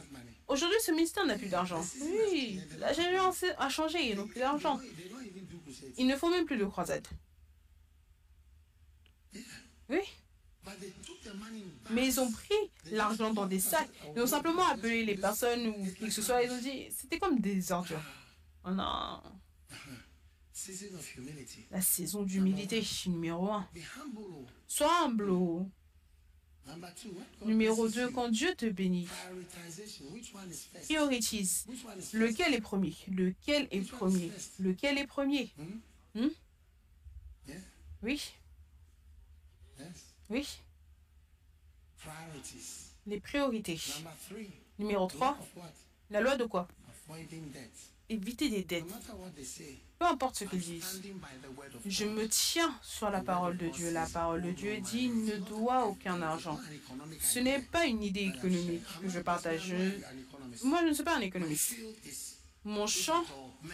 Aujourd'hui, ce ministère n'a plus d'argent. Oui, la génération a changé, ils n'ont plus d'argent. Ils ne font même plus de croisades. Oui. Mais ils ont pris l'argent dans des sacs. Ils ont simplement appelé les personnes ou qui que ce soit. Ils ont dit, c'était comme des ordures. Oh non. La saison d'humilité, numéro un. Sois humble. Numéro deux, quand Dieu te bénit, priorise. Lequel est premier? Lequel est premier? Lequel est premier? hmm? Oui. Oui. Les priorités. Numéro trois, la loi de quoi? Éviter des dettes. Peu importe ce qu'ils disent. Je me tiens sur la parole de Dieu. La parole de Dieu dit, ne dois aucun argent. Ce n'est pas une idée économique que je partage. Je... Moi, je ne suis pas un économiste. Mon champ,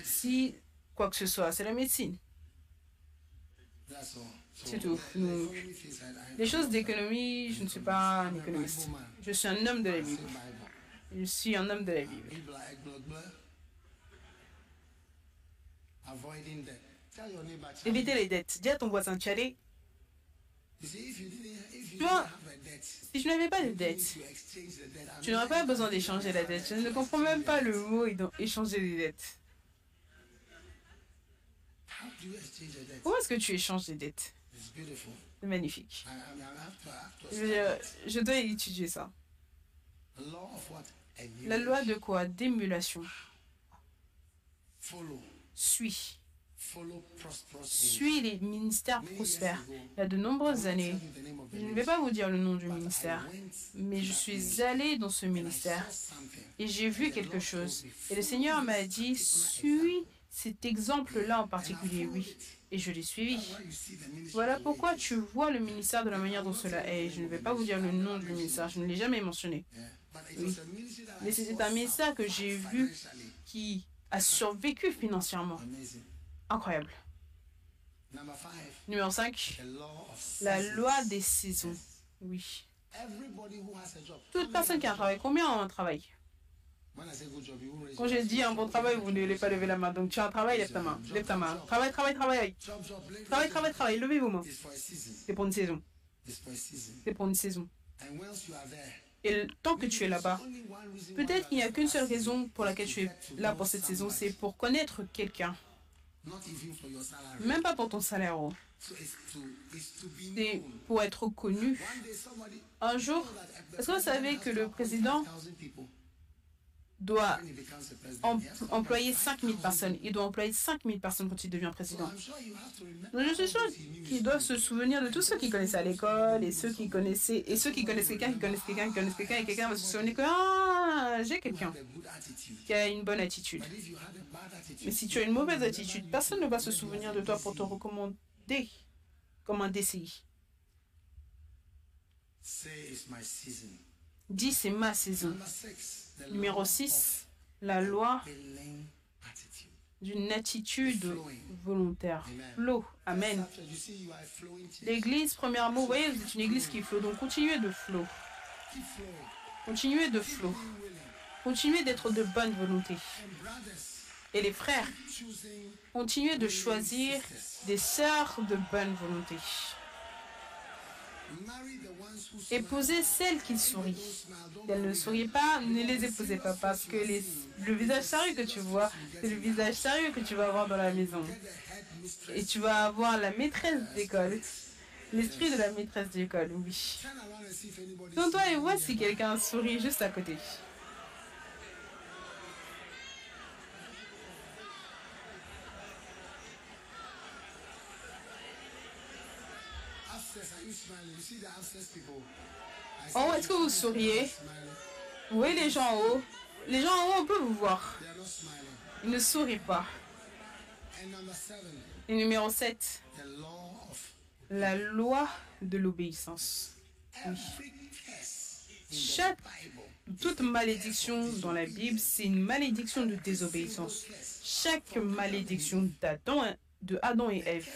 si quoi que ce soit, c'est la médecine. C'est tout. Donc, les choses d'économie, je ne suis pas un économiste. Je suis un homme de la Bible. Je suis un homme de la Bible. Éviter les dettes. Dis à ton voisin, tu allais. Si tu n'avais pas de dettes, tu n'aurais pas besoin d'échanger la dette. Je ne comprends même pas le mot échanger les dettes. Comment est-ce que tu échanges les dettes? C'est magnifique. Je, je dois étudier ça. La loi de quoi? D'émulation. Suis. Suis les ministères prospères. Il y a de nombreuses années, je ne vais pas vous dire le nom du ministère, mais je suis allé dans ce ministère et j'ai vu quelque chose. Et le Seigneur m'a dit, suis cet exemple-là en particulier, oui. Et je l'ai suivi. Voilà pourquoi tu vois le ministère de la manière dont cela est. Je ne vais pas vous dire le nom du ministère, je ne l'ai jamais mentionné. Oui. Mais c'était un ministère que j'ai vu qui a survécu financièrement. Incroyable. Numéro cinq, la loi des saisons. Oui. Toute personne qui a un travail, combien ont un travail? Quand j'ai dit un bon travail, vous ne voulez pas lever la main. Donc tu as un travail, lève ta main. Lève ta main. Travail, travail, travail. Travail, travail, travail. Levez vos mains. C'est pour une saison. C'est pour une saison. Et tant que tu es là-bas, peut-être qu'il n'y a qu'une seule raison pour laquelle tu es là pour cette saison, c'est pour connaître quelqu'un. Même pas pour ton salaire. C'est pour être connu. Un jour, est-ce que vous savez que le président doit em employer cinq mille personnes? Il doit employer cinq mille personnes quand il devient président. Je suis sûr qu'ils doivent se souvenir de tous ceux qui connaissaient à l'école et ceux qui connaissaient et ceux qui connaissaient quelqu'un, qui connaissaient quelqu'un, qui connaissaient quelqu'un, et quelqu'un va se souvenir que ah, j'ai quelqu'un qui a une bonne attitude. Mais si tu as une mauvaise attitude, personne ne va se souvenir de toi pour te recommander comme un D C I. dix et ma saison. Numéro six, la loi d'une attitude volontaire. Flow. Amen. L'église, premier mot, vous voyez, c'est une église qui flow. Donc continuez de flow. Continuez de flow. Continuez d'être de bonne volonté. Et les frères, continuez de choisir des sœurs de bonne volonté. Épousez celles qui sourient. Si elles ne sourient pas, ne les épousez pas, parce que les, le visage sérieux que tu vois, c'est le visage sérieux que tu vas avoir dans la maison. Et tu vas avoir la maîtresse d'école, l'esprit de la maîtresse d'école, oui. Donc toi, et vois si quelqu'un sourit juste à côté. Oh, est-ce que vous souriez? Vous voyez les gens en haut? Les gens en haut, on peut vous voir. Ils ne sourient pas. Et numéro sept, la loi de l'obéissance. Oui. Chaque, toute malédiction dans la Bible, c'est une malédiction de désobéissance. Chaque malédiction d'Adam, de Adam et Ève,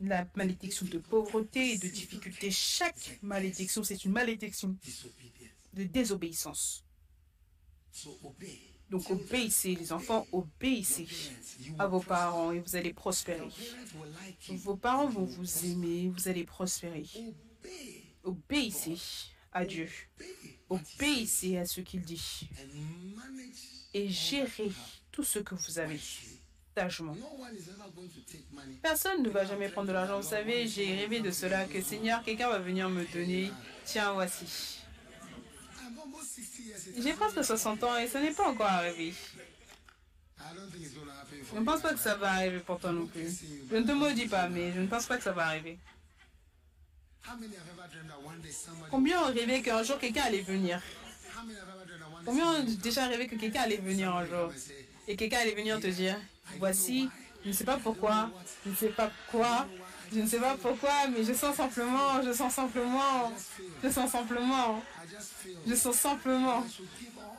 la malédiction de pauvreté et de difficulté, chaque malédiction, c'est une malédiction de désobéissance. Donc obéissez, les enfants, obéissez à vos parents et vous allez prospérer. Vos parents vont vous aimer, vous allez prospérer. Obéissez à Dieu. Obéissez à ce qu'il dit. Et gérez tout ce que vous avez. Sagement. Personne ne va jamais prendre de l'argent. Vous savez, j'ai rêvé de cela, que Seigneur, quelqu'un va venir me donner. Tiens, voici. J'ai presque soixante ans et ça n'est pas encore arrivé. Je ne pense pas que ça va arriver pour toi non plus. Je ne te maudis pas, mais je ne pense pas que ça va arriver. Combien ont rêvé qu'un jour quelqu'un allait venir? Combien ont déjà rêvé que quelqu'un allait venir un jour? Et quelqu'un allait venir te dire, voici, je ne sais pas pourquoi, je ne sais pas quoi, je ne sais pas pourquoi, mais je sens simplement, je sens simplement, je sens simplement, je sens simplement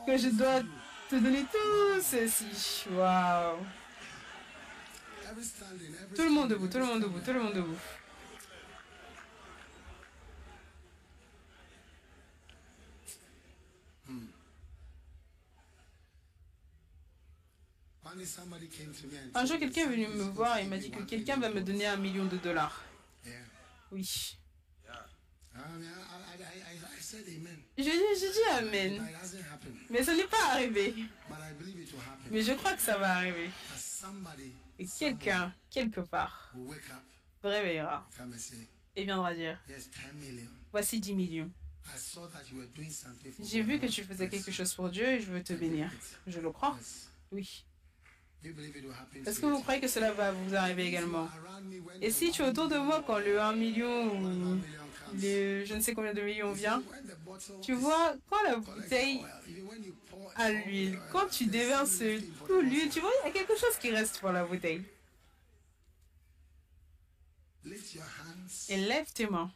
que je dois te donner tout ceci. Waouh! Tout le monde debout, tout le monde debout, tout le monde debout. Un jour, quelqu'un est venu me voir et m'a dit que quelqu'un va me donner un million de dollars. Oui. J'ai dit, j'ai dit Amen. Mais ça n'est pas arrivé. Mais je crois que ça va arriver. Et quelqu'un, quelque part, se réveillera et viendra dire, voici dix millions. J'ai vu que tu faisais quelque chose pour Dieu et je veux te bénir. Je le crois. Oui. Est-ce que vous croyez que cela va vous arriver également? Et si tu es autour de moi quand le un million ou le je ne sais combien de millions vient, tu vois, quand la bouteille à l'huile, quand tu déverses tout l'huile, tu vois, il y a quelque chose qui reste pour la bouteille. Et lève tes mains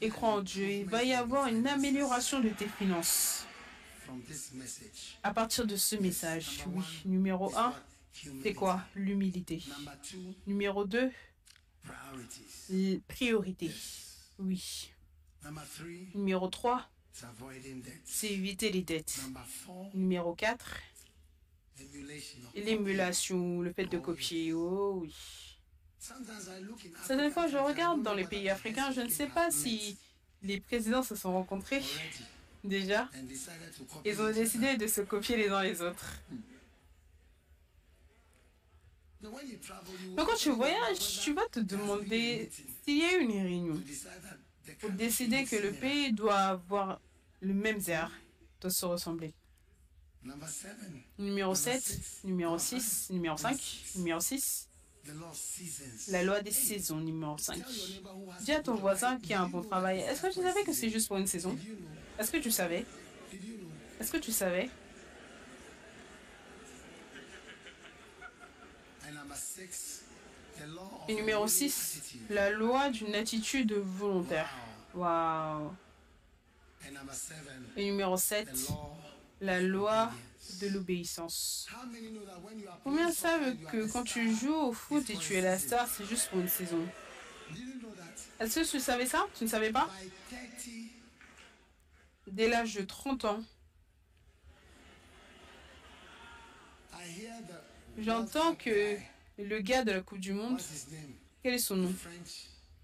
et crois en Dieu. Il va y avoir une amélioration de tes finances. À partir de ce message, oui, numéro un, c'est quoi? L'humilité. Numéro deux, priorité. Oui. Numéro trois, c'est éviter les dettes. Numéro quatre, l'émulation, le fait de copier. Oh oui. Certaines fois, je regarde dans les pays africains, je ne sais pas si les présidents se sont rencontrés. Déjà, ils ont décidé de se copier les uns les autres. Donc quand tu voyages, tu vas te demander s'il y a une réunion pour décider que le pays doit avoir le même air, doit se ressembler. Numéro sept, numéro six, numéro cinq, numéro six. La loi des saisons, numéro cinq. Dis à ton voisin qui a un bon travail. Est-ce que tu savais que c'est juste pour une saison? Est-ce que tu savais? Est-ce que tu savais? Et numéro six, la loi d'une attitude volontaire. Waouh! Et numéro sept, la loi de l'obéissance. Combien savent que quand tu joues au foot et tu es la star, c'est juste pour une saison? Est-ce que tu savais ça? Tu ne savais pas? Dès l'âge de trente ans, j'entends que le gars de la Coupe du Monde, quel est son nom?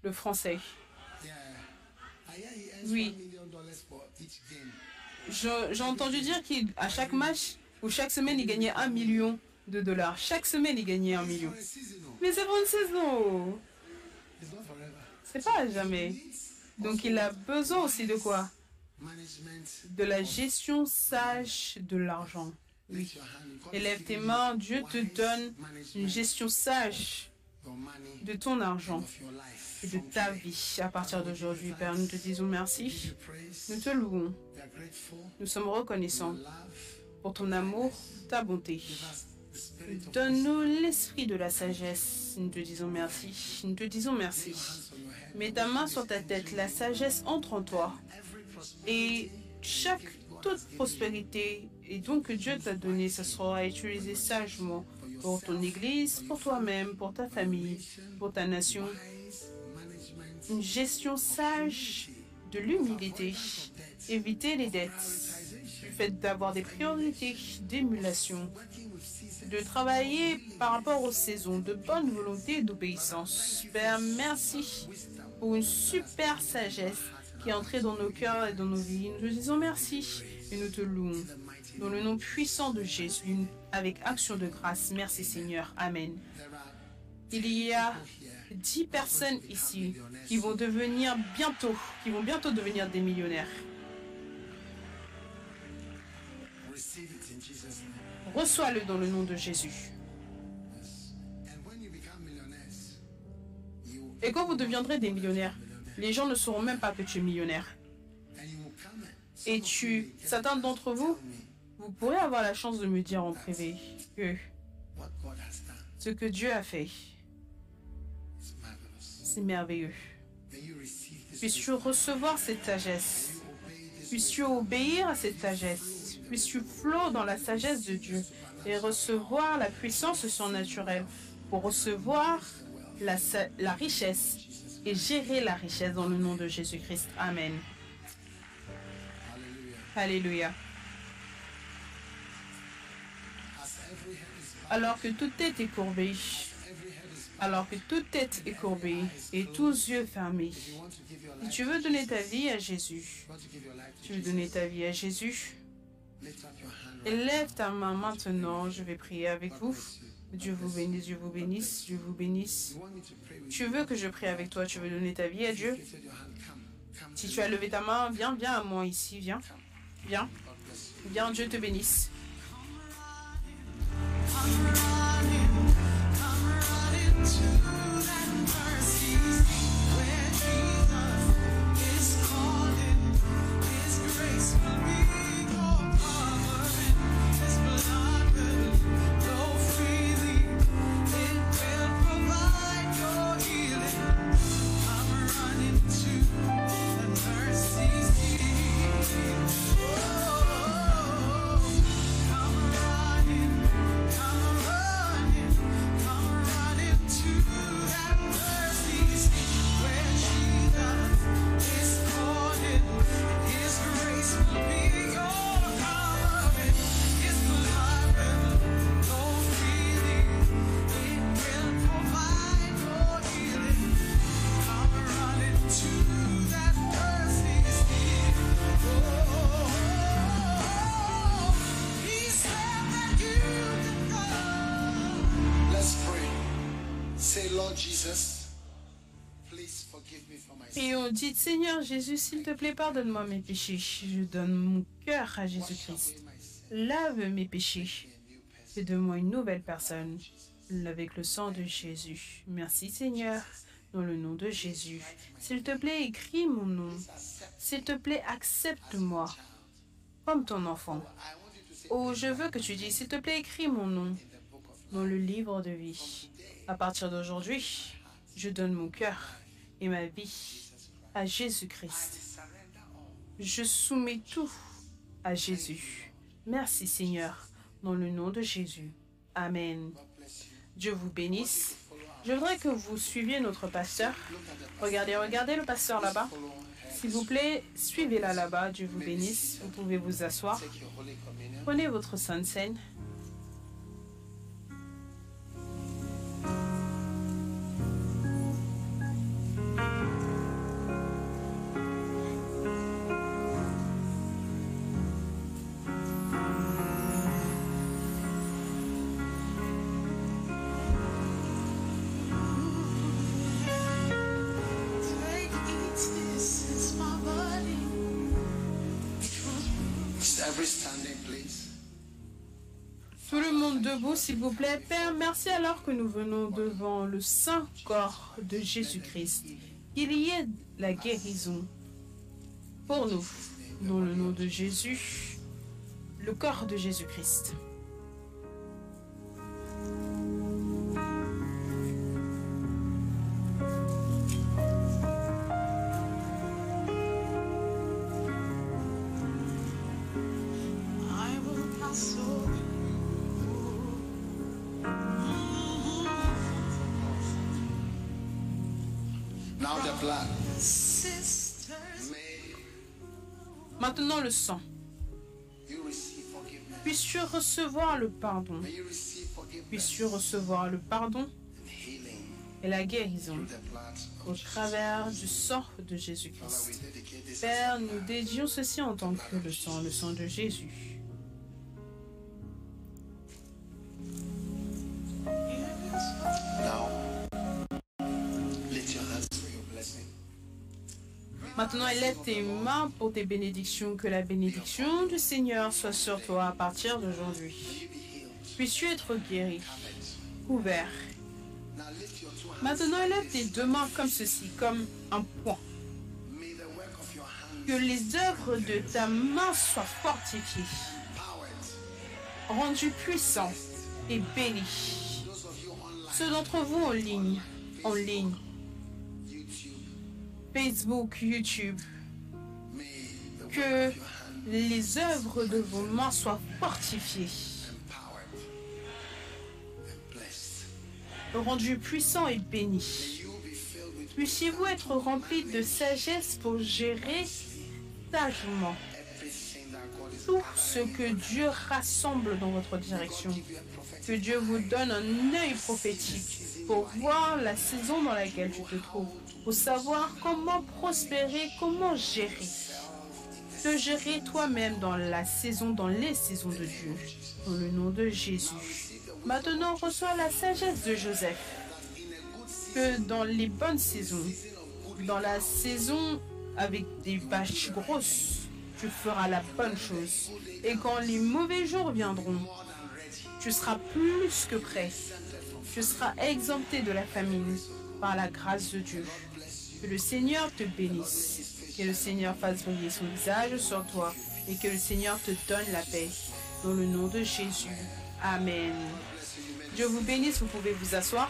Le Français. Oui. J'ai entendu dire qu'à chaque match, ou chaque semaine, il gagnait un million de dollars. Chaque semaine, il gagnait un million. Mais c'est pour une saison. C'est pas jamais. Donc, il a besoin aussi de quoi? De la gestion sage de l'argent. Oui. Élève tes mains, Dieu te donne une gestion sage de ton argent et de ta vie à partir d'aujourd'hui. Père, nous te disons merci, nous te louons, nous sommes reconnaissants pour ton amour, ta bonté. Donne-nous l'esprit de la sagesse, nous te disons merci, nous te disons merci. Mets ta main sur ta tête, la sagesse entre en toi et chaque toute prospérité et donc que Dieu t'a donné, ce sera utilisé sagement pour ton Église, pour toi-même, pour ta famille, pour ta nation. Une gestion sage de l'humilité. Éviter les dettes. Le fait d'avoir des priorités d'émulation. De travailler par rapport aux saisons, de bonne volonté et d'obéissance. Père, merci pour une super sagesse qui est entrée dans nos cœurs et dans nos vies. Nous te disons merci et nous te louons. Dans le nom puissant de Jésus, avec action de grâce. Merci Seigneur. Amen. Il y a dix personnes ici qui vont devenir bientôt, qui vont bientôt devenir des millionnaires. Reçois-le dans le nom de Jésus. Et quand vous deviendrez des millionnaires, les gens ne sauront même pas que tu es millionnaire. Et tu, certains d'entre vous, vous pourrez avoir la chance de me dire en privé que ce que Dieu a fait, c'est merveilleux. Puisses-tu recevoir cette sagesse. Puisses-tu obéir à cette sagesse. Puisses-tu flotter dans la sagesse de Dieu et recevoir la puissance surnaturelle pour recevoir la, la richesse et gérer la richesse dans le nom de Jésus-Christ. Amen. Alléluia. Alors que toute tête est courbée, alors que toute tête est courbée et tous yeux fermés, si tu veux donner ta vie à Jésus, tu veux donner ta vie à Jésus, élève ta main maintenant, je vais prier avec vous. Dieu vous bénisse, Dieu vous bénisse, Dieu vous bénisse. Tu veux que je prie avec toi, tu veux donner ta vie à Dieu? Si tu as levé ta main, viens, viens à moi ici, viens, viens, viens, Dieu te bénisse. I'm running, I'm running to that mercy where Jesus is calling. His grace will be your power and His blood will flow freely. It will provide your healing. I'm running to the mercy seat. Oh. Et on dit, Seigneur Jésus, s'il te plaît, pardonne-moi mes péchés. Je donne mon cœur à Jésus-Christ. Lave mes péchés. Fais de moi une nouvelle personne avec le sang de Jésus. Merci Seigneur, dans le nom de Jésus. S'il te plaît, écris mon nom. S'il te plaît, accepte-moi comme ton enfant. Oh, je veux que tu dises, s'il te plaît, écris mon nom dans le livre de vie. À partir d'aujourd'hui, je donne mon cœur et ma vie à Jésus-Christ. Je soumets tout à Jésus. Merci Seigneur, dans le nom de Jésus. Amen. Dieu vous bénisse. Je voudrais que vous suiviez notre pasteur. Regardez, regardez le pasteur là-bas. S'il vous plaît, suivez-la là-bas. Dieu vous bénisse. Vous pouvez vous asseoir. Prenez votre sainte scène. Debout, s'il vous plaît. Père, merci alors que nous venons devant le saint corps de Jésus-Christ. Qu'il y ait la guérison pour nous, dans le nom de Jésus, le corps de Jésus-Christ. Maintenant le sang. Puisses-tu recevoir le pardon. Puisses-tu recevoir le pardon et la guérison au travers du sang de Jésus-Christ. Père, nous dédions ceci en tant que le sang, le sang de Jésus. Maintenant, élève tes mains pour tes bénédictions, que la bénédiction du Seigneur soit sur toi à partir d'aujourd'hui. Puisses-tu être guéri, couvert. Maintenant, élève tes deux mains comme ceci, comme un poing. Que les œuvres de ta main soient fortifiées, rendues puissantes et bénies. Ceux d'entre vous en ligne, en ligne, Facebook, YouTube, que les œuvres de vos mains soient fortifiées, rendues puissants et bénis. Puissiez-vous être remplis de sagesse pour gérer sagement tout ce que Dieu rassemble dans votre direction. Que Dieu vous donne un œil prophétique pour voir la saison dans laquelle tu te trouves, pour savoir comment prospérer, comment gérer, te gérer toi-même dans la saison, dans les saisons de Dieu, dans le nom de Jésus. Maintenant, reçois la sagesse de Joseph, que dans les bonnes saisons, dans la saison avec des vaches grosses, tu feras la bonne chose. Et quand les mauvais jours viendront, tu seras plus que prêt. Tu seras exempté de la famine par la grâce de Dieu. Que le Seigneur te bénisse. Que le Seigneur fasse briller son visage sur toi. Et que le Seigneur te donne la paix. Dans le nom de Jésus. Amen. Dieu vous bénisse. Vous pouvez vous asseoir.